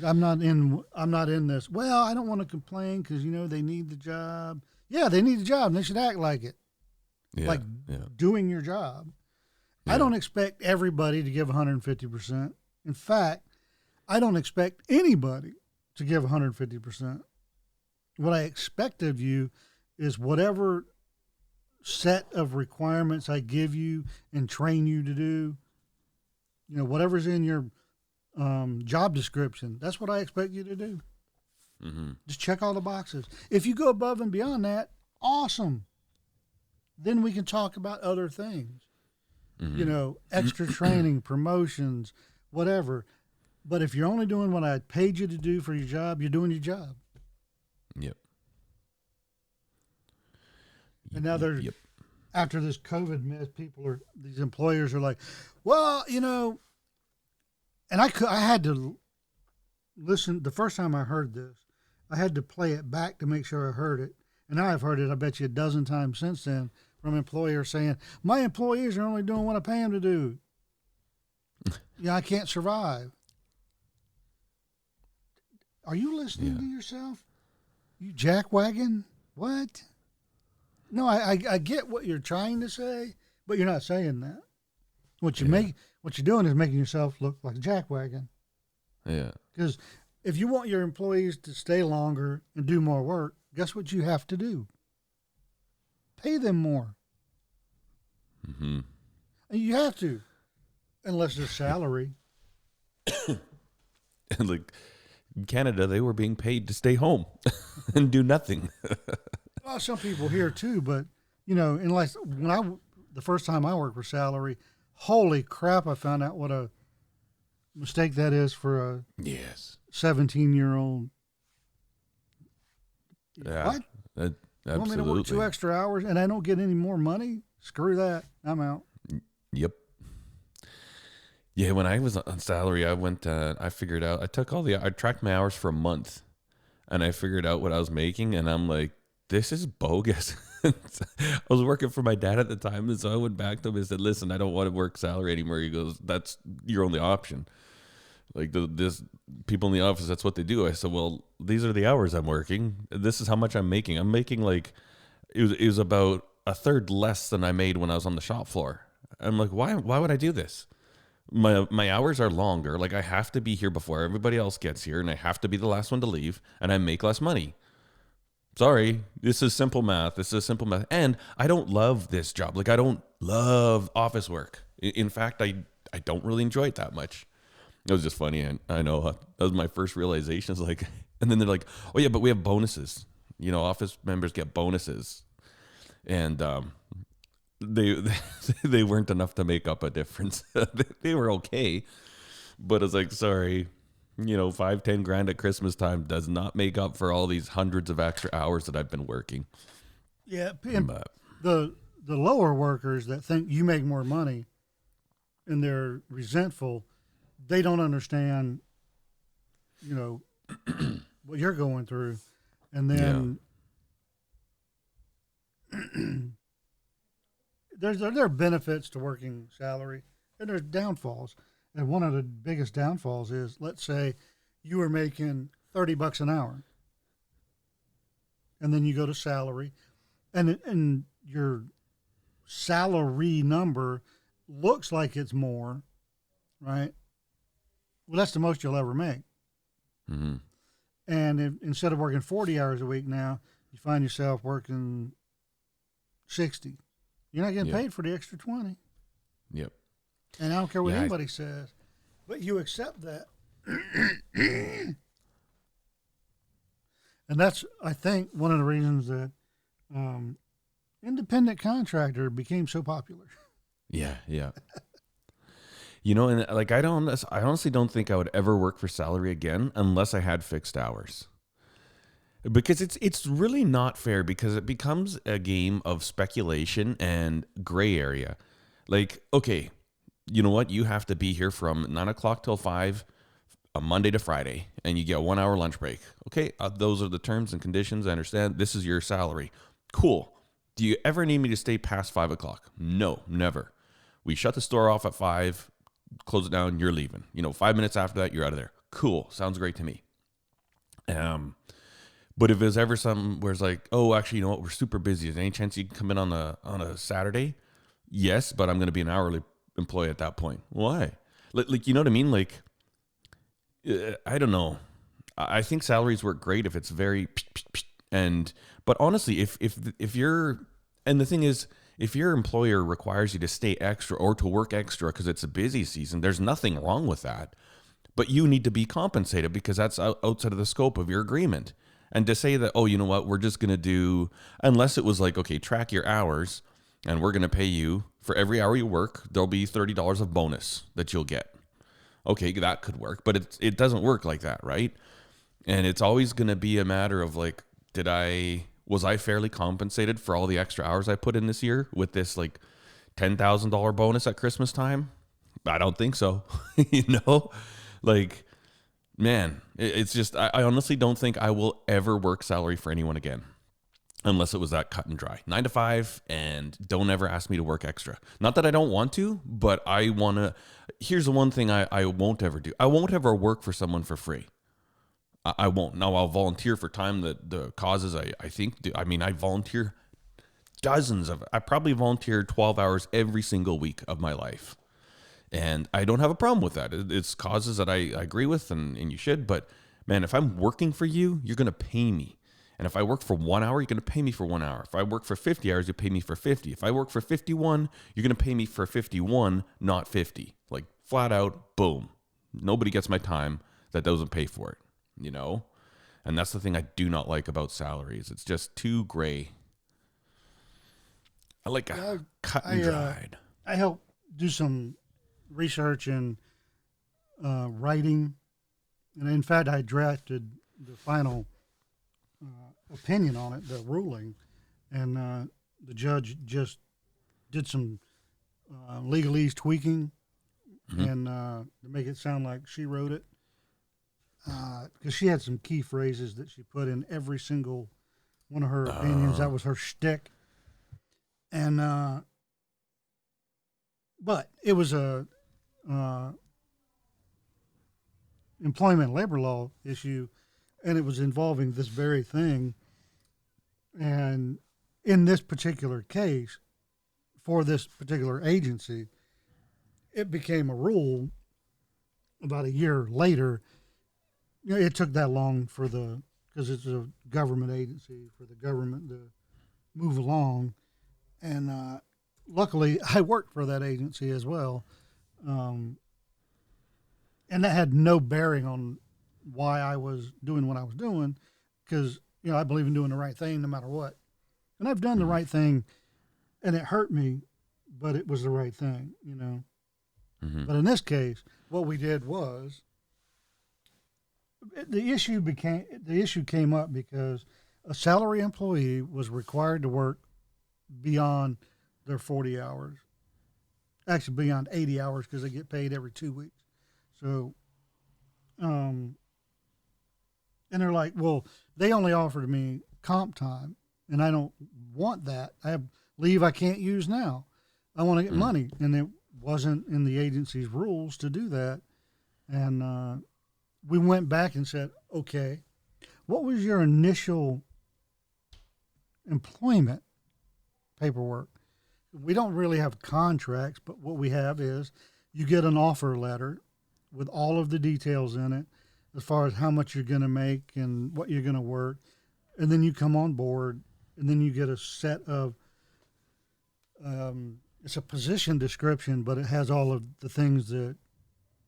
I'm not in. I'm not in this. Well, I don't want to complain because you know they need the job. Yeah, they need the job. And they should act like it, yeah, like yeah. doing your job. Yeah. I don't expect everybody to give one hundred fifty percent. In fact, I don't expect anybody to give one hundred fifty percent. What I expect of you is whatever set of requirements I give you and train you to do. You know, whatever's in your um, job description, that's what I expect you to do. Mm-hmm. Just check all the boxes. If you go above and beyond that, awesome. Then we can talk about other things. Mm-hmm. You know, extra training, promotions, whatever. But if you're only doing what I paid you to do for your job, you're doing your job. Yep. And now there's yep. after this COVID mess, people are, these employers are like, well, you know, and I could, I had to listen. The first time I heard this, I had to play it back to make sure I heard it. And I've heard it, I bet you a dozen times since then, from employers saying, my employees are only doing what I pay them to do. Yeah, I can't survive. Are you listening yeah. to yourself? You jackwagon? What? No, I, I I get what you're trying to say, but you're not saying that. What you yeah. make, what you're doing is making yourself look like a jackwagon. Yeah. Because if you want your employees to stay longer and do more work, guess what you have to do? Pay them more. Mm-hmm. And you have to, unless their salary. And like in Canada, they were being paid to stay home and do nothing. Well, some people here too, but you know, unless when I the first time I worked for salary, holy crap! I found out what a mistake that is for a yes seventeen-year-old. Yeah, what? That, you want me to work two extra hours and I don't get any more money? Screw that! I'm out. Yep. Yeah, when I was on salary, I went. Uh, I figured out. I took all the. I tracked my hours for a month, and I figured out what I was making, and I'm like, this is bogus. I was working for my dad at the time, and so I went back to him and said, listen, I don't want to work salary anymore. He goes, that's your only option. Like, the, this people in the office, that's what they do. I said, well, these are the hours I'm working. This is how much I'm making. I'm making, like, it was, it was about a third less than I made when I was on the shop floor. I'm like, why why would I do this? My my hours are longer. Like, I have to be here before everybody else gets here, and I have to be the last one to leave, and I make less money. Sorry, this is simple math. This is simple math. And I don't love this job. Like, I don't love office work. In fact, I, I don't really enjoy it that much. It was just funny. And I know that was my first realization. It's like, and then they're like, oh yeah, but we have bonuses. You know, office members get bonuses. And um, they, they weren't enough to make up a difference. They were okay. But it's like, sorry. You know, five, ten grand at Christmas time does not make up for all these hundreds of extra hours that I've been working. Yeah, and but. the the lower workers that think you make more money and they're resentful, they don't understand, you know, what you're going through. And then yeah. there's there, there are benefits to working salary, and there's downfalls. And one of the biggest downfalls is, let's say you were making thirty bucks an hour and then you go to salary, and and your salary number looks like it's more, right? Well, that's the most you'll ever make. Mm-hmm. And if, instead of working forty hours a week now, you find yourself working sixty. You're not getting yep. paid for the extra twenty. Yep. And I don't care what yeah, anybody I, says, but you accept that. And that's, I think, one of the reasons that um, independent contractor became so popular. Yeah, yeah. You know, and like, I don't, I honestly don't think I would ever work for salary again unless I had fixed hours. Because it's it's really not fair, because it becomes a game of speculation and gray area. Like, okay, you know what? You have to be here from nine o'clock till five, a Monday to Friday, and you get a one hour lunch break. Okay, uh, those are the terms and conditions. I understand. This is your salary. Cool. Do you ever need me to stay past five o'clock? No, never. We shut the store off at five. Close it down, you're leaving. You know, five minutes after that, you're out of there. Cool. Sounds great to me. Um, but if there's ever something where it's like, oh, actually, you know what? We're super busy. Is there any chance you can come in on a, on a Saturday? Yes, but I'm going to be an hourly employee at that point. Why? Like, you know what I mean? Like, I don't know. I think salaries work great if it's very, and, but honestly, if, if, if you're, and the thing is, if your employer requires you to stay extra or to work extra because it's a busy season, there's nothing wrong with that. But you need to be compensated because that's outside of the scope of your agreement. And to say that, oh, you know what, we're just going to do, unless it was like, okay, track your hours and we're going to pay you for every hour you work, there'll be thirty dollars of bonus that you'll get. Okay, that could work, but it, it doesn't work like that, right? And it's always going to be a matter of like, did I... was I fairly compensated for all the extra hours I put in this year with this like ten thousand dollars bonus at Christmas time? I don't think so. You know, like, man, it's just, I, I honestly don't think I will ever work salary for anyone again, unless it was that cut and dry, nine to five, and don't ever ask me to work extra. Not that I don't want to, but I want to, here's the one thing I, I won't ever do. I won't ever work for someone for free. I won't. Now, I'll volunteer for time that the causes I, I think, I mean, I volunteer dozens of, I probably volunteer twelve hours every single week of my life. And I don't have a problem with that. It's causes that I, I agree with, and, and you should. But man, if I'm working for you, you're going to pay me. And if I work for one hour, you're going to pay me for one hour. If I work for fifty hours, you pay me for fifty. If I work for fifty-one, you're going to pay me for fifty-one, not fifty. Like flat out, boom. Nobody gets my time that doesn't pay for it. You know, and that's the thing I do not like about salaries. It's just too gray. I like a uh, cut and I, dried. Uh, I help do some research and uh, writing. And in fact, I drafted the final uh, opinion on it, the ruling. And uh, the judge just did some uh, legalese tweaking mm-hmm. and uh, to make it sound like she wrote it. Because uh, she had some key phrases that she put in every single one of her opinions. Uh, that was her shtick. And, uh, but it was a uh, employment and labor law issue, and it was involving this very thing. And in this particular case, for this particular agency, it became a rule about a year later. You know, it took that long for the, because it's a government agency, for the government to move along. And uh, luckily, I worked for that agency as well. Um, and that had no bearing on why I was doing what I was doing, because, you know, I believe in doing the right thing no matter what. And I've done the right thing, and it hurt me, but it was the right thing, you know. Mm-hmm. But in this case, what we did was, The issue became the issue came up because a salary employee was required to work beyond their forty hours, actually beyond eighty hours because they get paid every two weeks. So, um, and they're like, well, they only offered me comp time, and I don't want that. I have leave I can't use now. I want to get mm. money, and it wasn't in the agency's rules to do that, and. Uh, We went back and said, okay, what was your initial employment paperwork? We don't really have contracts, but what we have is you get an offer letter with all of the details in it as far as how much you're going to make and what you're going to work. And then you come on board, and then you get a set of, um, it's a position description, but it has all of the things that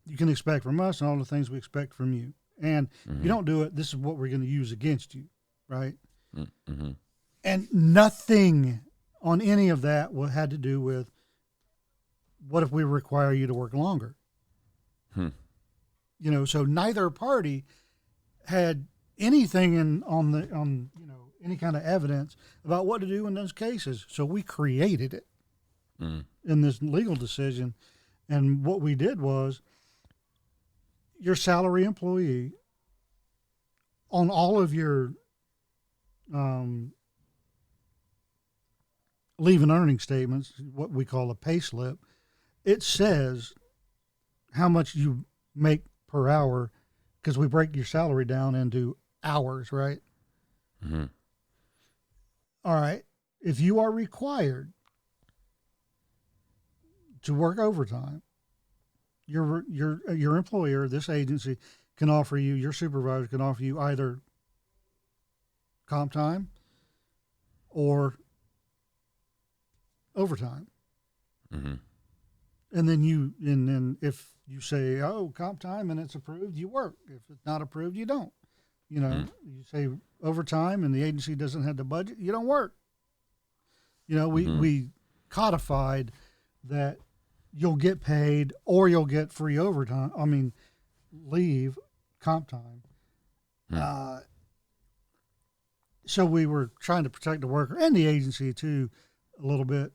you can expect from us and all the things we expect from you. And mm-hmm. if you don't do it, this is what we're going to use against you, right? Mm-hmm. And nothing on any of that had to do with what if we require you to work longer. Hmm. You know, so neither party had anything in on the on you know any kind of evidence about what to do in those cases. So we created it mm. in this legal decision, and what we did was your salary employee on all of your um, leave and earning statements, what we call a pay slip, it says how much you make per hour, because we break your salary down into hours, right? Mm-hmm. All right. If you are required to work overtime, your your your employer, this agency, can offer you, your supervisor can offer you either comp time or overtime. Mm-hmm. And then you, and then if you say, oh, comp time and it's approved, you work. If it's not approved, you don't. You know, mm. you say overtime and the agency doesn't have the budget, you don't work. You know, we, mm-hmm. we codified that you'll get paid or you'll get free overtime. I mean, leave, comp time. Mm. Uh, so we were trying to protect the worker and the agency too a little bit.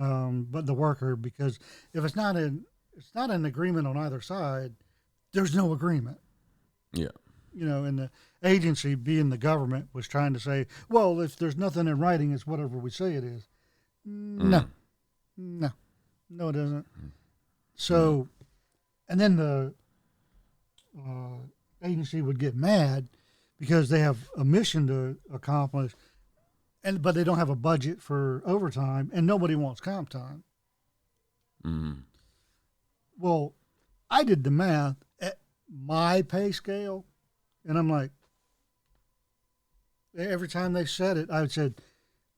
Um, but the worker, because if it's not in, it's not an agreement on either side, there's no agreement. Yeah. You know, and the agency, being the government, was trying to say, well, if there's nothing in writing, it's whatever we say it is. No, mm. no, no, it isn't. So, and then the uh, agency would get mad because they have a mission to accomplish, and but they don't have a budget for overtime, and nobody wants comp time. Mm. Well, I did the math at my pay scale, and I'm like, every time they said it, I said,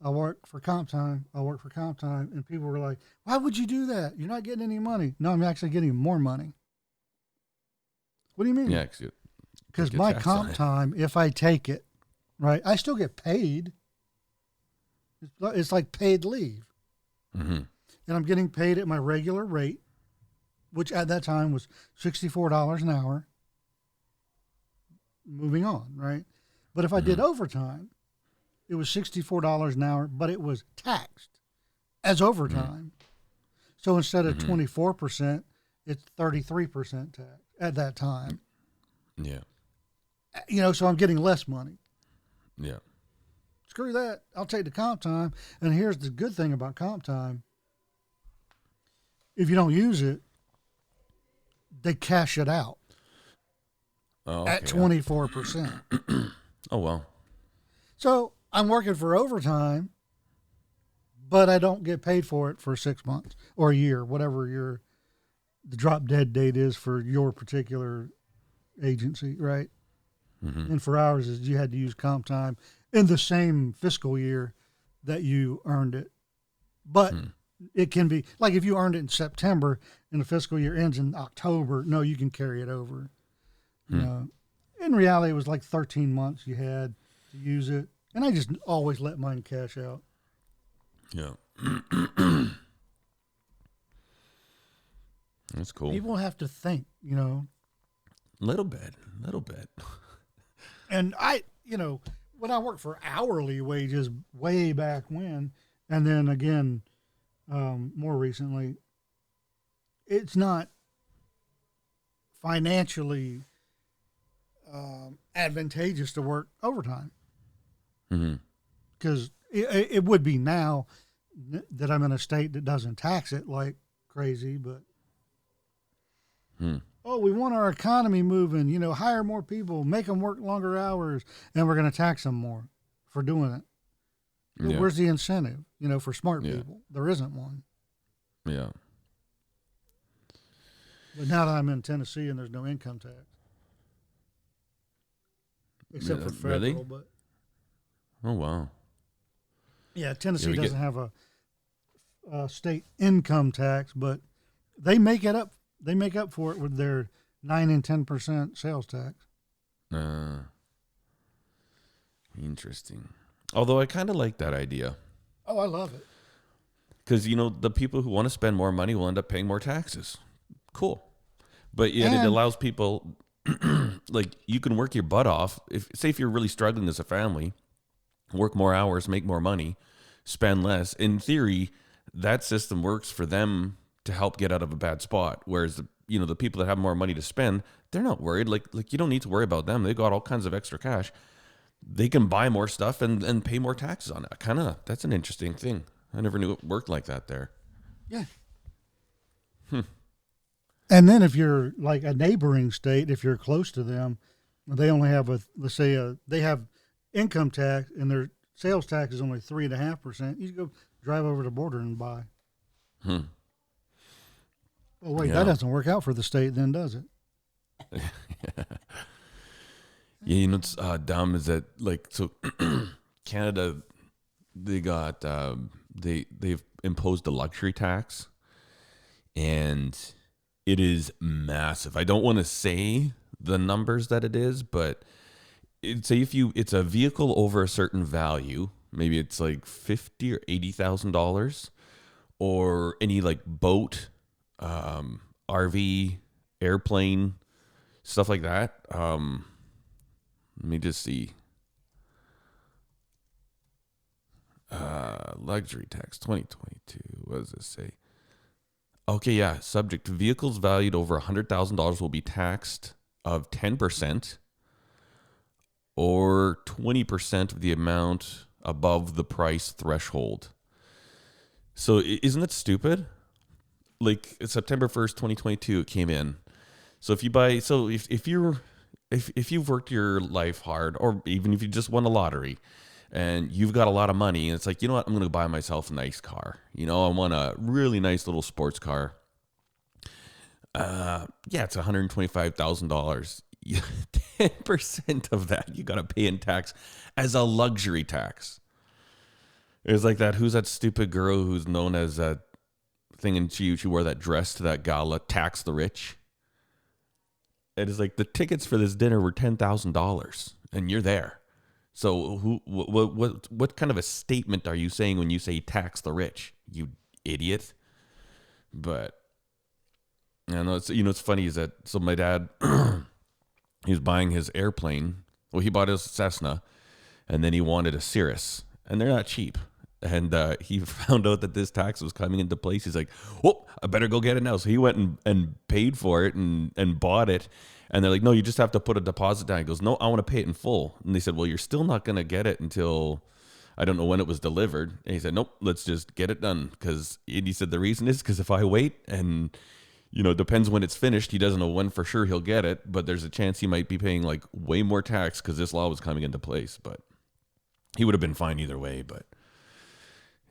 I work for comp time, I work for comp time, and people were like, why would you do that? You're not getting any money. No, I'm actually getting more money. What do you mean? Yeah, because my comp time, if I take it, right, I still get paid. It's like paid leave. Mm-hmm. And I'm getting paid at my regular rate, which at that time was sixty-four dollars an hour. Moving on, right? But if I mm-hmm. did overtime, it was sixty-four dollars an hour, but it was taxed as overtime. Mm-hmm. So instead of mm-hmm. twenty-four percent, it's thirty-three percent tax at that time. Yeah. You know, so I'm getting less money. Yeah. Screw that. I'll take the comp time. And here's the good thing about comp time. If you don't use it, they cash it out oh, okay. at twenty-four percent. Oh, well. So I'm working for overtime, but I don't get paid for it for six months or a year, whatever your the drop dead date is for your particular agency, right? Mm-hmm. And for ours, is you had to use comp time in the same fiscal year that you earned it. But hmm. it can be, like if you earned it in September and the fiscal year ends in October, no, you can carry it over. Hmm. You know, in reality, it was like thirteen months you had to use it. And I just always let mine cash out. Yeah. That's cool. People have to think, you know. Little bit, little bit. And I, you know... when I worked for hourly wages way back when, and then again, um, more recently, it's not financially um, advantageous to work overtime. Because mm-hmm. it, it would be now that I'm in a state that doesn't tax it like crazy, but, mm. oh, we want our economy moving, you know, hire more people, make them work longer hours, and we're going to tax them more for doing it. Yeah. Where's the incentive, you know, for smart yeah. people? There isn't one. Yeah. But now that I'm in Tennessee and there's no income tax. Except yeah, for federal, really? But. Oh, wow. Yeah, Tennessee yeah, doesn't get... have a, a state income tax, but they make it up. They make up for it with their nine and ten percent sales tax. Uh, interesting. Although I kind of like that idea. Oh, I love it. Because you know the people who want to spend more money will end up paying more taxes. Cool. But yet and, it allows people, like, you can work your butt off. If say if you're really struggling as a family, work more hours, make more money, spend less. In theory, that system works for them to help get out of a bad spot. Whereas the, you know, the people that have more money to spend, they're not worried. Like, like you don't need to worry about them. They got all kinds of extra cash. They can buy more stuff and, and pay more taxes on it. Kind of, that's an interesting thing. I never knew it worked like that there. Yeah. Hmm. And then if you're like a neighboring state, if you're close to them, they only have a, let's say a, they have income tax and their sales tax is only three and a half percent. You go drive over the border and buy. Hmm. Oh wait, yeah. That doesn't work out for the state then, does it? Yeah. Yeah, you know what's uh, dumb is that, like, so Canada, they got um, they they've imposed a luxury tax, and it is massive. I don't want to say the numbers that it is, but it, say if you it's a vehicle over a certain value, maybe it's like fifty or eighty thousand dollars, or any like boat, um, R V, airplane, stuff like that. Um, Let me just see. Uh, luxury tax twenty twenty-two. What does this say? Okay, yeah. Subject to vehicles valued over one hundred thousand dollars will be taxed of ten percent or twenty percent of the amount above the price threshold. So isn't that stupid? Like September first, twenty twenty-two, it came in. So if you buy, so if, if you're, If if you've worked your life hard, or even if you just won a lottery and you've got a lot of money and it's like, you know what, I'm going to buy myself a nice car. You know, I want a really nice little sports car. Uh, yeah, it's one hundred twenty-five thousand dollars. ten percent of that you got to pay in tax as a luxury tax. It was like that. Who's that stupid girl who's known as that thing? And she, she wore that dress to that gala, Tax the Rich. It is like the tickets for this dinner were ten thousand dollars, and you're there. So, who, what, what, what kind of a statement are you saying when you say tax the rich, you idiot? But I know it's you know it's funny is that so my dad he was buying his airplane. Well, he bought his Cessna, and then he wanted a Cirrus, and they're not cheap. And uh, he found out that this tax was coming into place. He's like, "Whoop! I better go get it now." So he went and, and paid for it and, and bought it. And they're like, "No, you just have to put a deposit down." He goes, "No, I want to pay it in full." And they said, "Well, you're still not going to get it until I don't know when it was delivered." And he said, "Nope, let's just get it done." Because he said the reason is because if I wait and you know depends when it's finished, he doesn't know when for sure he'll get it, but there's a chance he might be paying like way more tax because this law was coming into place. But he would have been fine either way, but.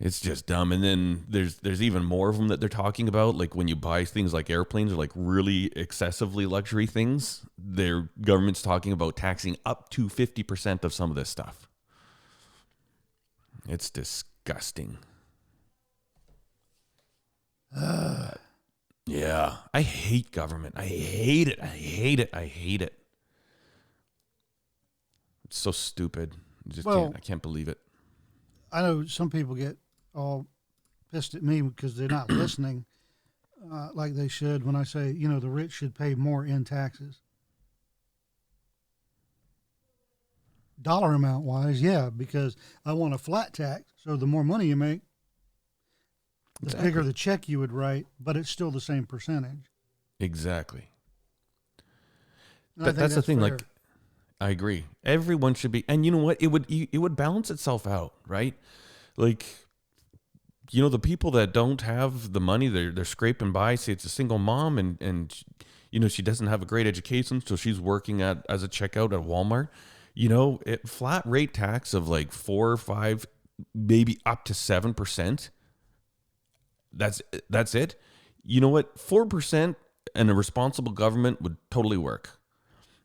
It's just dumb. And then there's there's even more of them that they're talking about. Like when you buy things like airplanes or like really excessively luxury things, their government's talking about taxing up to fifty percent of some of this stuff. It's disgusting. Uh, yeah. I hate government. I hate it. I hate it. I hate it. It's so stupid. I just well, can't, I can't believe it. I know some people get all pissed at me because they're not listening uh, like they should when I say, you know, the rich should pay more in taxes. Dollar amount wise, yeah, because I want a flat tax. So the more money you make, the exactly. bigger the check you would write, but it's still the same percentage. Exactly. That, that's, that's the thing, fair. like... I agree. Everyone should be, and you know what? It would it would balance itself out, right? Like, you know, the people that don't have the money, they're they're scraping by. Say it's a single mom, and and you know she doesn't have a great education, so she's working at as a checkout at Walmart. You know, it, flat rate tax of like four or five, maybe up to seven percent. That's that's it. You know what? Four percent and a responsible government would totally work.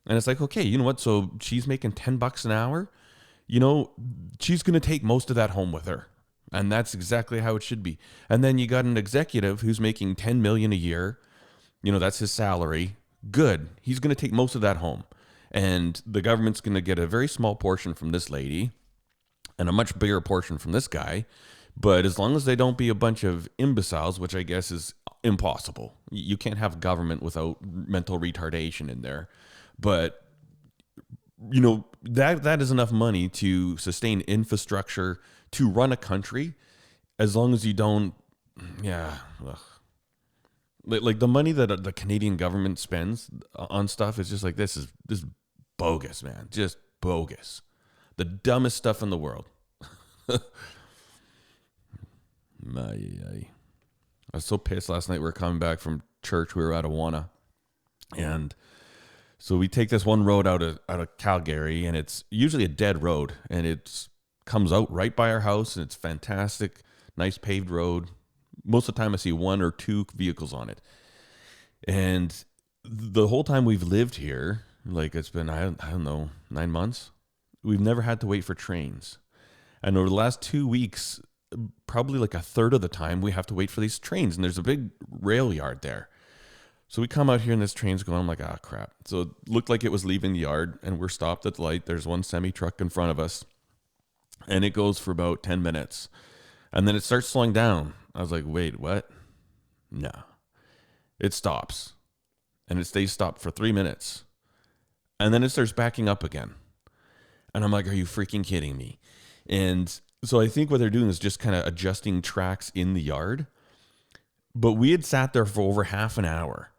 And it's like, okay, you know what? So she's making ten bucks an hour. You know, she's going to take most of that home with her. And that's exactly how it should be. And then you got an executive who's making ten million a year. You know, that's his salary. Good. He's going to take most of that home. And the government's going to get a very small portion from this lady and a much bigger portion from this guy But as long as they don't be a bunch of imbeciles, which I guess is impossible. You can't have government without mental retardation in there. But, you know, that that is enough money to sustain infrastructure, to run a country, as long as you don't, yeah, ugh. Like the money that the Canadian government spends on stuff is just like, this is this is bogus, man. Just bogus. The dumbest stuff in the world. I was so pissed last night. We were coming back from church. We were at Awana. And so we take this one road out of, out of Calgary, and it's usually a dead road. And it comes out right by our house, and it's fantastic. Nice paved road. Most of the time I see one or two vehicles on it. And the whole time we've lived here, like it's been, I don't, I don't know, nine months, we've never had to wait for trains. And over the last two weeks, probably like a third of the time, we have to wait for these trains. And there's a big rail yard there. So we come out here and this train's going. I'm like, ah, crap. So it looked like it was leaving the yard, and we're stopped at the light. There's one semi-truck in front of us, and it goes for about ten minutes. And then it starts slowing down. I was like, wait, what? No. It stops. And it stays stopped for three minutes. And then it starts backing up again. And I'm like, are you freaking kidding me? And so I think what they're doing is just kind of adjusting tracks in the yard. But we had sat there for over half an hour.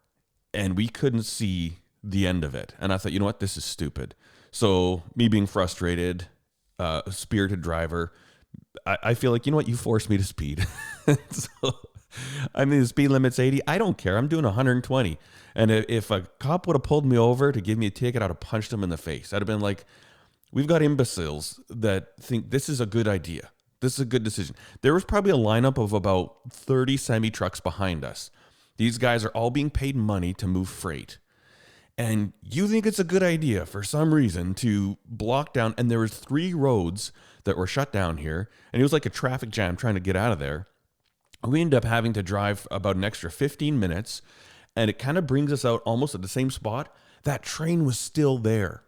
And we couldn't see the end of it. And I thought, you know what? This is stupid. So me being frustrated, uh, a spirited driver, I, I feel like, you know what? You forced me to speed. So, I mean, the speed limit's eighty. I don't care. I'm doing one hundred twenty. And if, if a cop would have pulled me over to give me a ticket, I'd have punched him in the face. I'd have been like, we've got imbeciles that think this is a good idea. This is a good decision. There was probably a lineup of about thirty semi-trucks behind us. These guys are all being paid money to move freight. And you think it's a good idea for some reason to block down. And there was three roads that were shut down here. And it was like a traffic jam trying to get out of there. We ended up having to drive about an extra fifteen minutes, and it kind of brings us out almost at the same spot. That train was still there.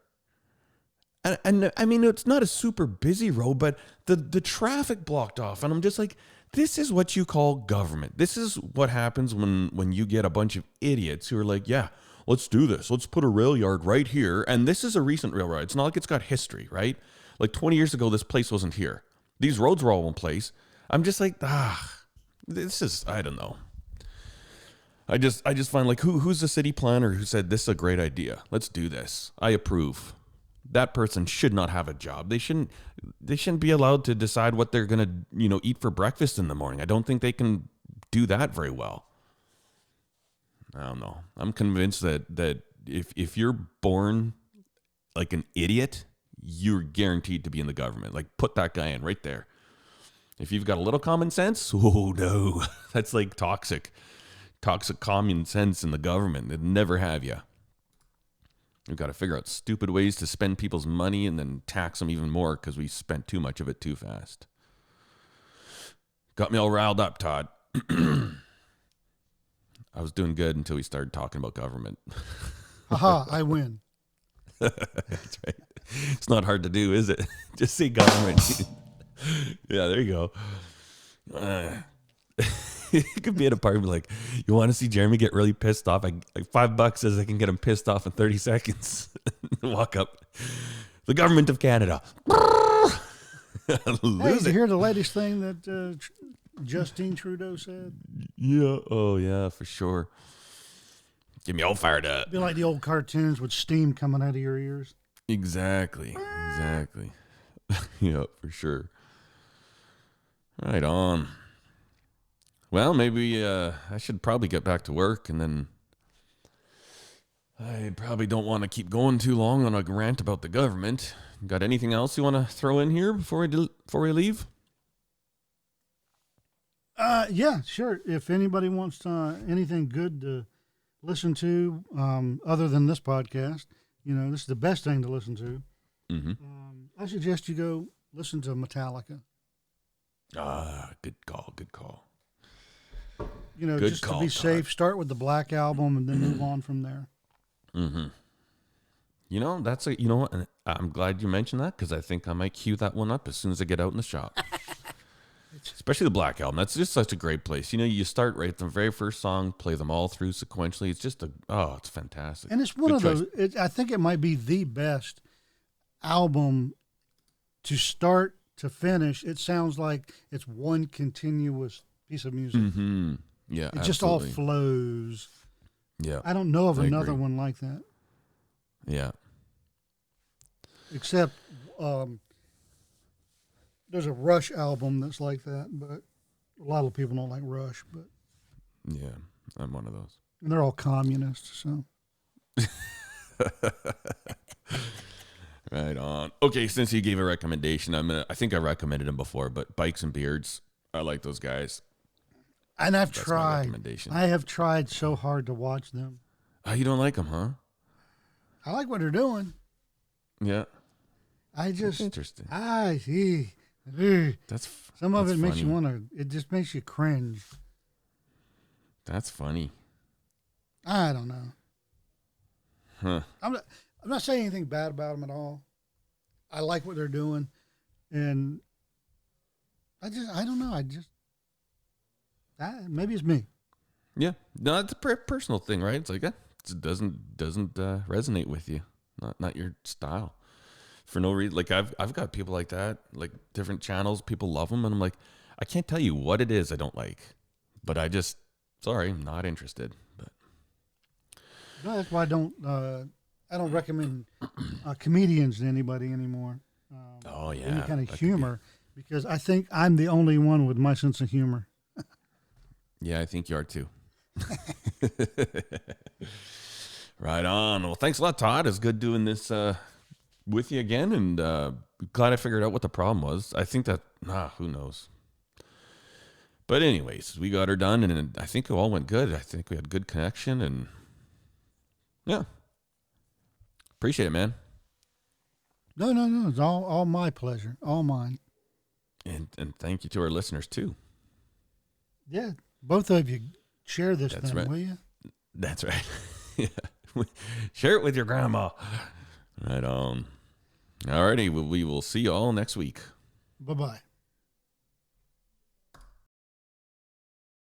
And, and I mean, it's not a super busy road, but the, the traffic blocked off. And I'm just like, this is what you call government. This is what happens when, when you get a bunch of idiots who are like, yeah, let's do this. Let's put a rail yard right here. And this is a recent railroad. It's not like it's got history, right? Like twenty years ago, this place wasn't here. These roads were all in one place. I'm just like, ah. This is, I don't know. I just, I just find like, who, who's the city planner who said, this is a great idea. Let's do this. I approve. That person should not have a job. They shouldn't, they shouldn't be allowed to decide what they're going to, you know, eat for breakfast in the morning. I don't think they can do that very well. I don't know. I'm convinced that, that if, if you're born like an idiot, you're guaranteed to be in the government. Like put that guy in right there. If you've got a little common sense, oh no, that's like toxic, toxic common sense in the government. They'd never have you. We've got to figure out stupid ways to spend people's money and then tax them even more because we spent too much of it too fast. Got me all riled up, Todd. I was doing good until we started talking about government. Aha, I win. That's right. It's not hard to do, is it? Just say government. Yeah, there you go. Uh, it could be at a party like, you want to see Jeremy get really pissed off? I, like five bucks says I can get him pissed off in thirty seconds. Walk up. The government of Canada. Lose hey, you hear the latest thing that uh, Justin Trudeau said? Yeah. Oh, yeah, for sure. Get me all fired up. It'd be like the old cartoons with steam coming out of your ears. Exactly. Exactly. Yeah, for sure. Right on. Well, maybe uh, I should probably get back to work, and then I probably don't want to keep going too long on a rant about the government. Got anything else you want to throw in here before we do, before we leave? Uh, yeah, sure. If anybody wants uh, anything good to listen to, um, other than this podcast, you know, this is the best thing to listen to. Mm-hmm. Um, I suggest you go listen to Metallica. Ah, good call, good call. You know, good just call, to be safe, Todd. Start with the Black Album and then move on from there. Mm-hmm. You know, that's a, you know, I'm glad you mentioned that because I think I might cue that one up as soon as I get out in the shop. Especially the Black Album. That's just such a great place. You know, you start right at the very first song, play them all through sequentially. It's just a, oh, it's fantastic. And it's one Good of choice. those, it, I think it might be the best album to start to finish. It sounds like it's one continuous piece of music. Mm-hmm. Yeah, It absolutely. just all flows. Yeah. I don't know of I another agree. one like that. Yeah. Except um, there's a Rush album that's like that, but a lot of people don't like Rush. But yeah, I'm one of those. And they're all communists, so. Right on. Okay, since you gave a recommendation, I'm gonna, I think I recommended them before, but Bikes and Beards, I like those guys. And I've that's tried. I have tried so hard to watch them. Oh, you don't like them, huh? I like what they're doing. Yeah. I just that's interesting. I see. That's some of that's it funny. makes you want to. It just makes you cringe. That's funny. I don't know. Huh. I'm not, I'm not saying anything bad about them at all. I like what they're doing, and I just I don't know. I just. I, maybe it's me. Yeah. No, it's a per- personal thing, right? It's like, eh, it doesn't, doesn't uh, resonate with you. Not, not your style for no reason. Like I've, I've got people like that, like different channels, people love them. And I'm like, I can't tell you what it is I don't like, but I just, sorry, I'm not interested. But no, that's why I don't, uh, I don't recommend uh, comedians to anybody anymore. Um, oh yeah. Any kind of that humor, be... because I think I'm the only one with my sense of humor. Yeah, I think you are too. Right on. Well, thanks a lot, Todd. It's good doing this uh, with you again, and uh, glad I figured out what the problem was. I think that, ah, who knows. But anyways, we got her done, and I think it all went good. I think we had good connection, and yeah. Appreciate it, man. No, no, no. It's all, all my pleasure. All mine. And and thank you to our listeners, too. Yeah, both of you share this That's thing, right. will you? That's right. Yeah. Share it with your grandma. Right on. All righty, we will see you all next week. Bye-bye.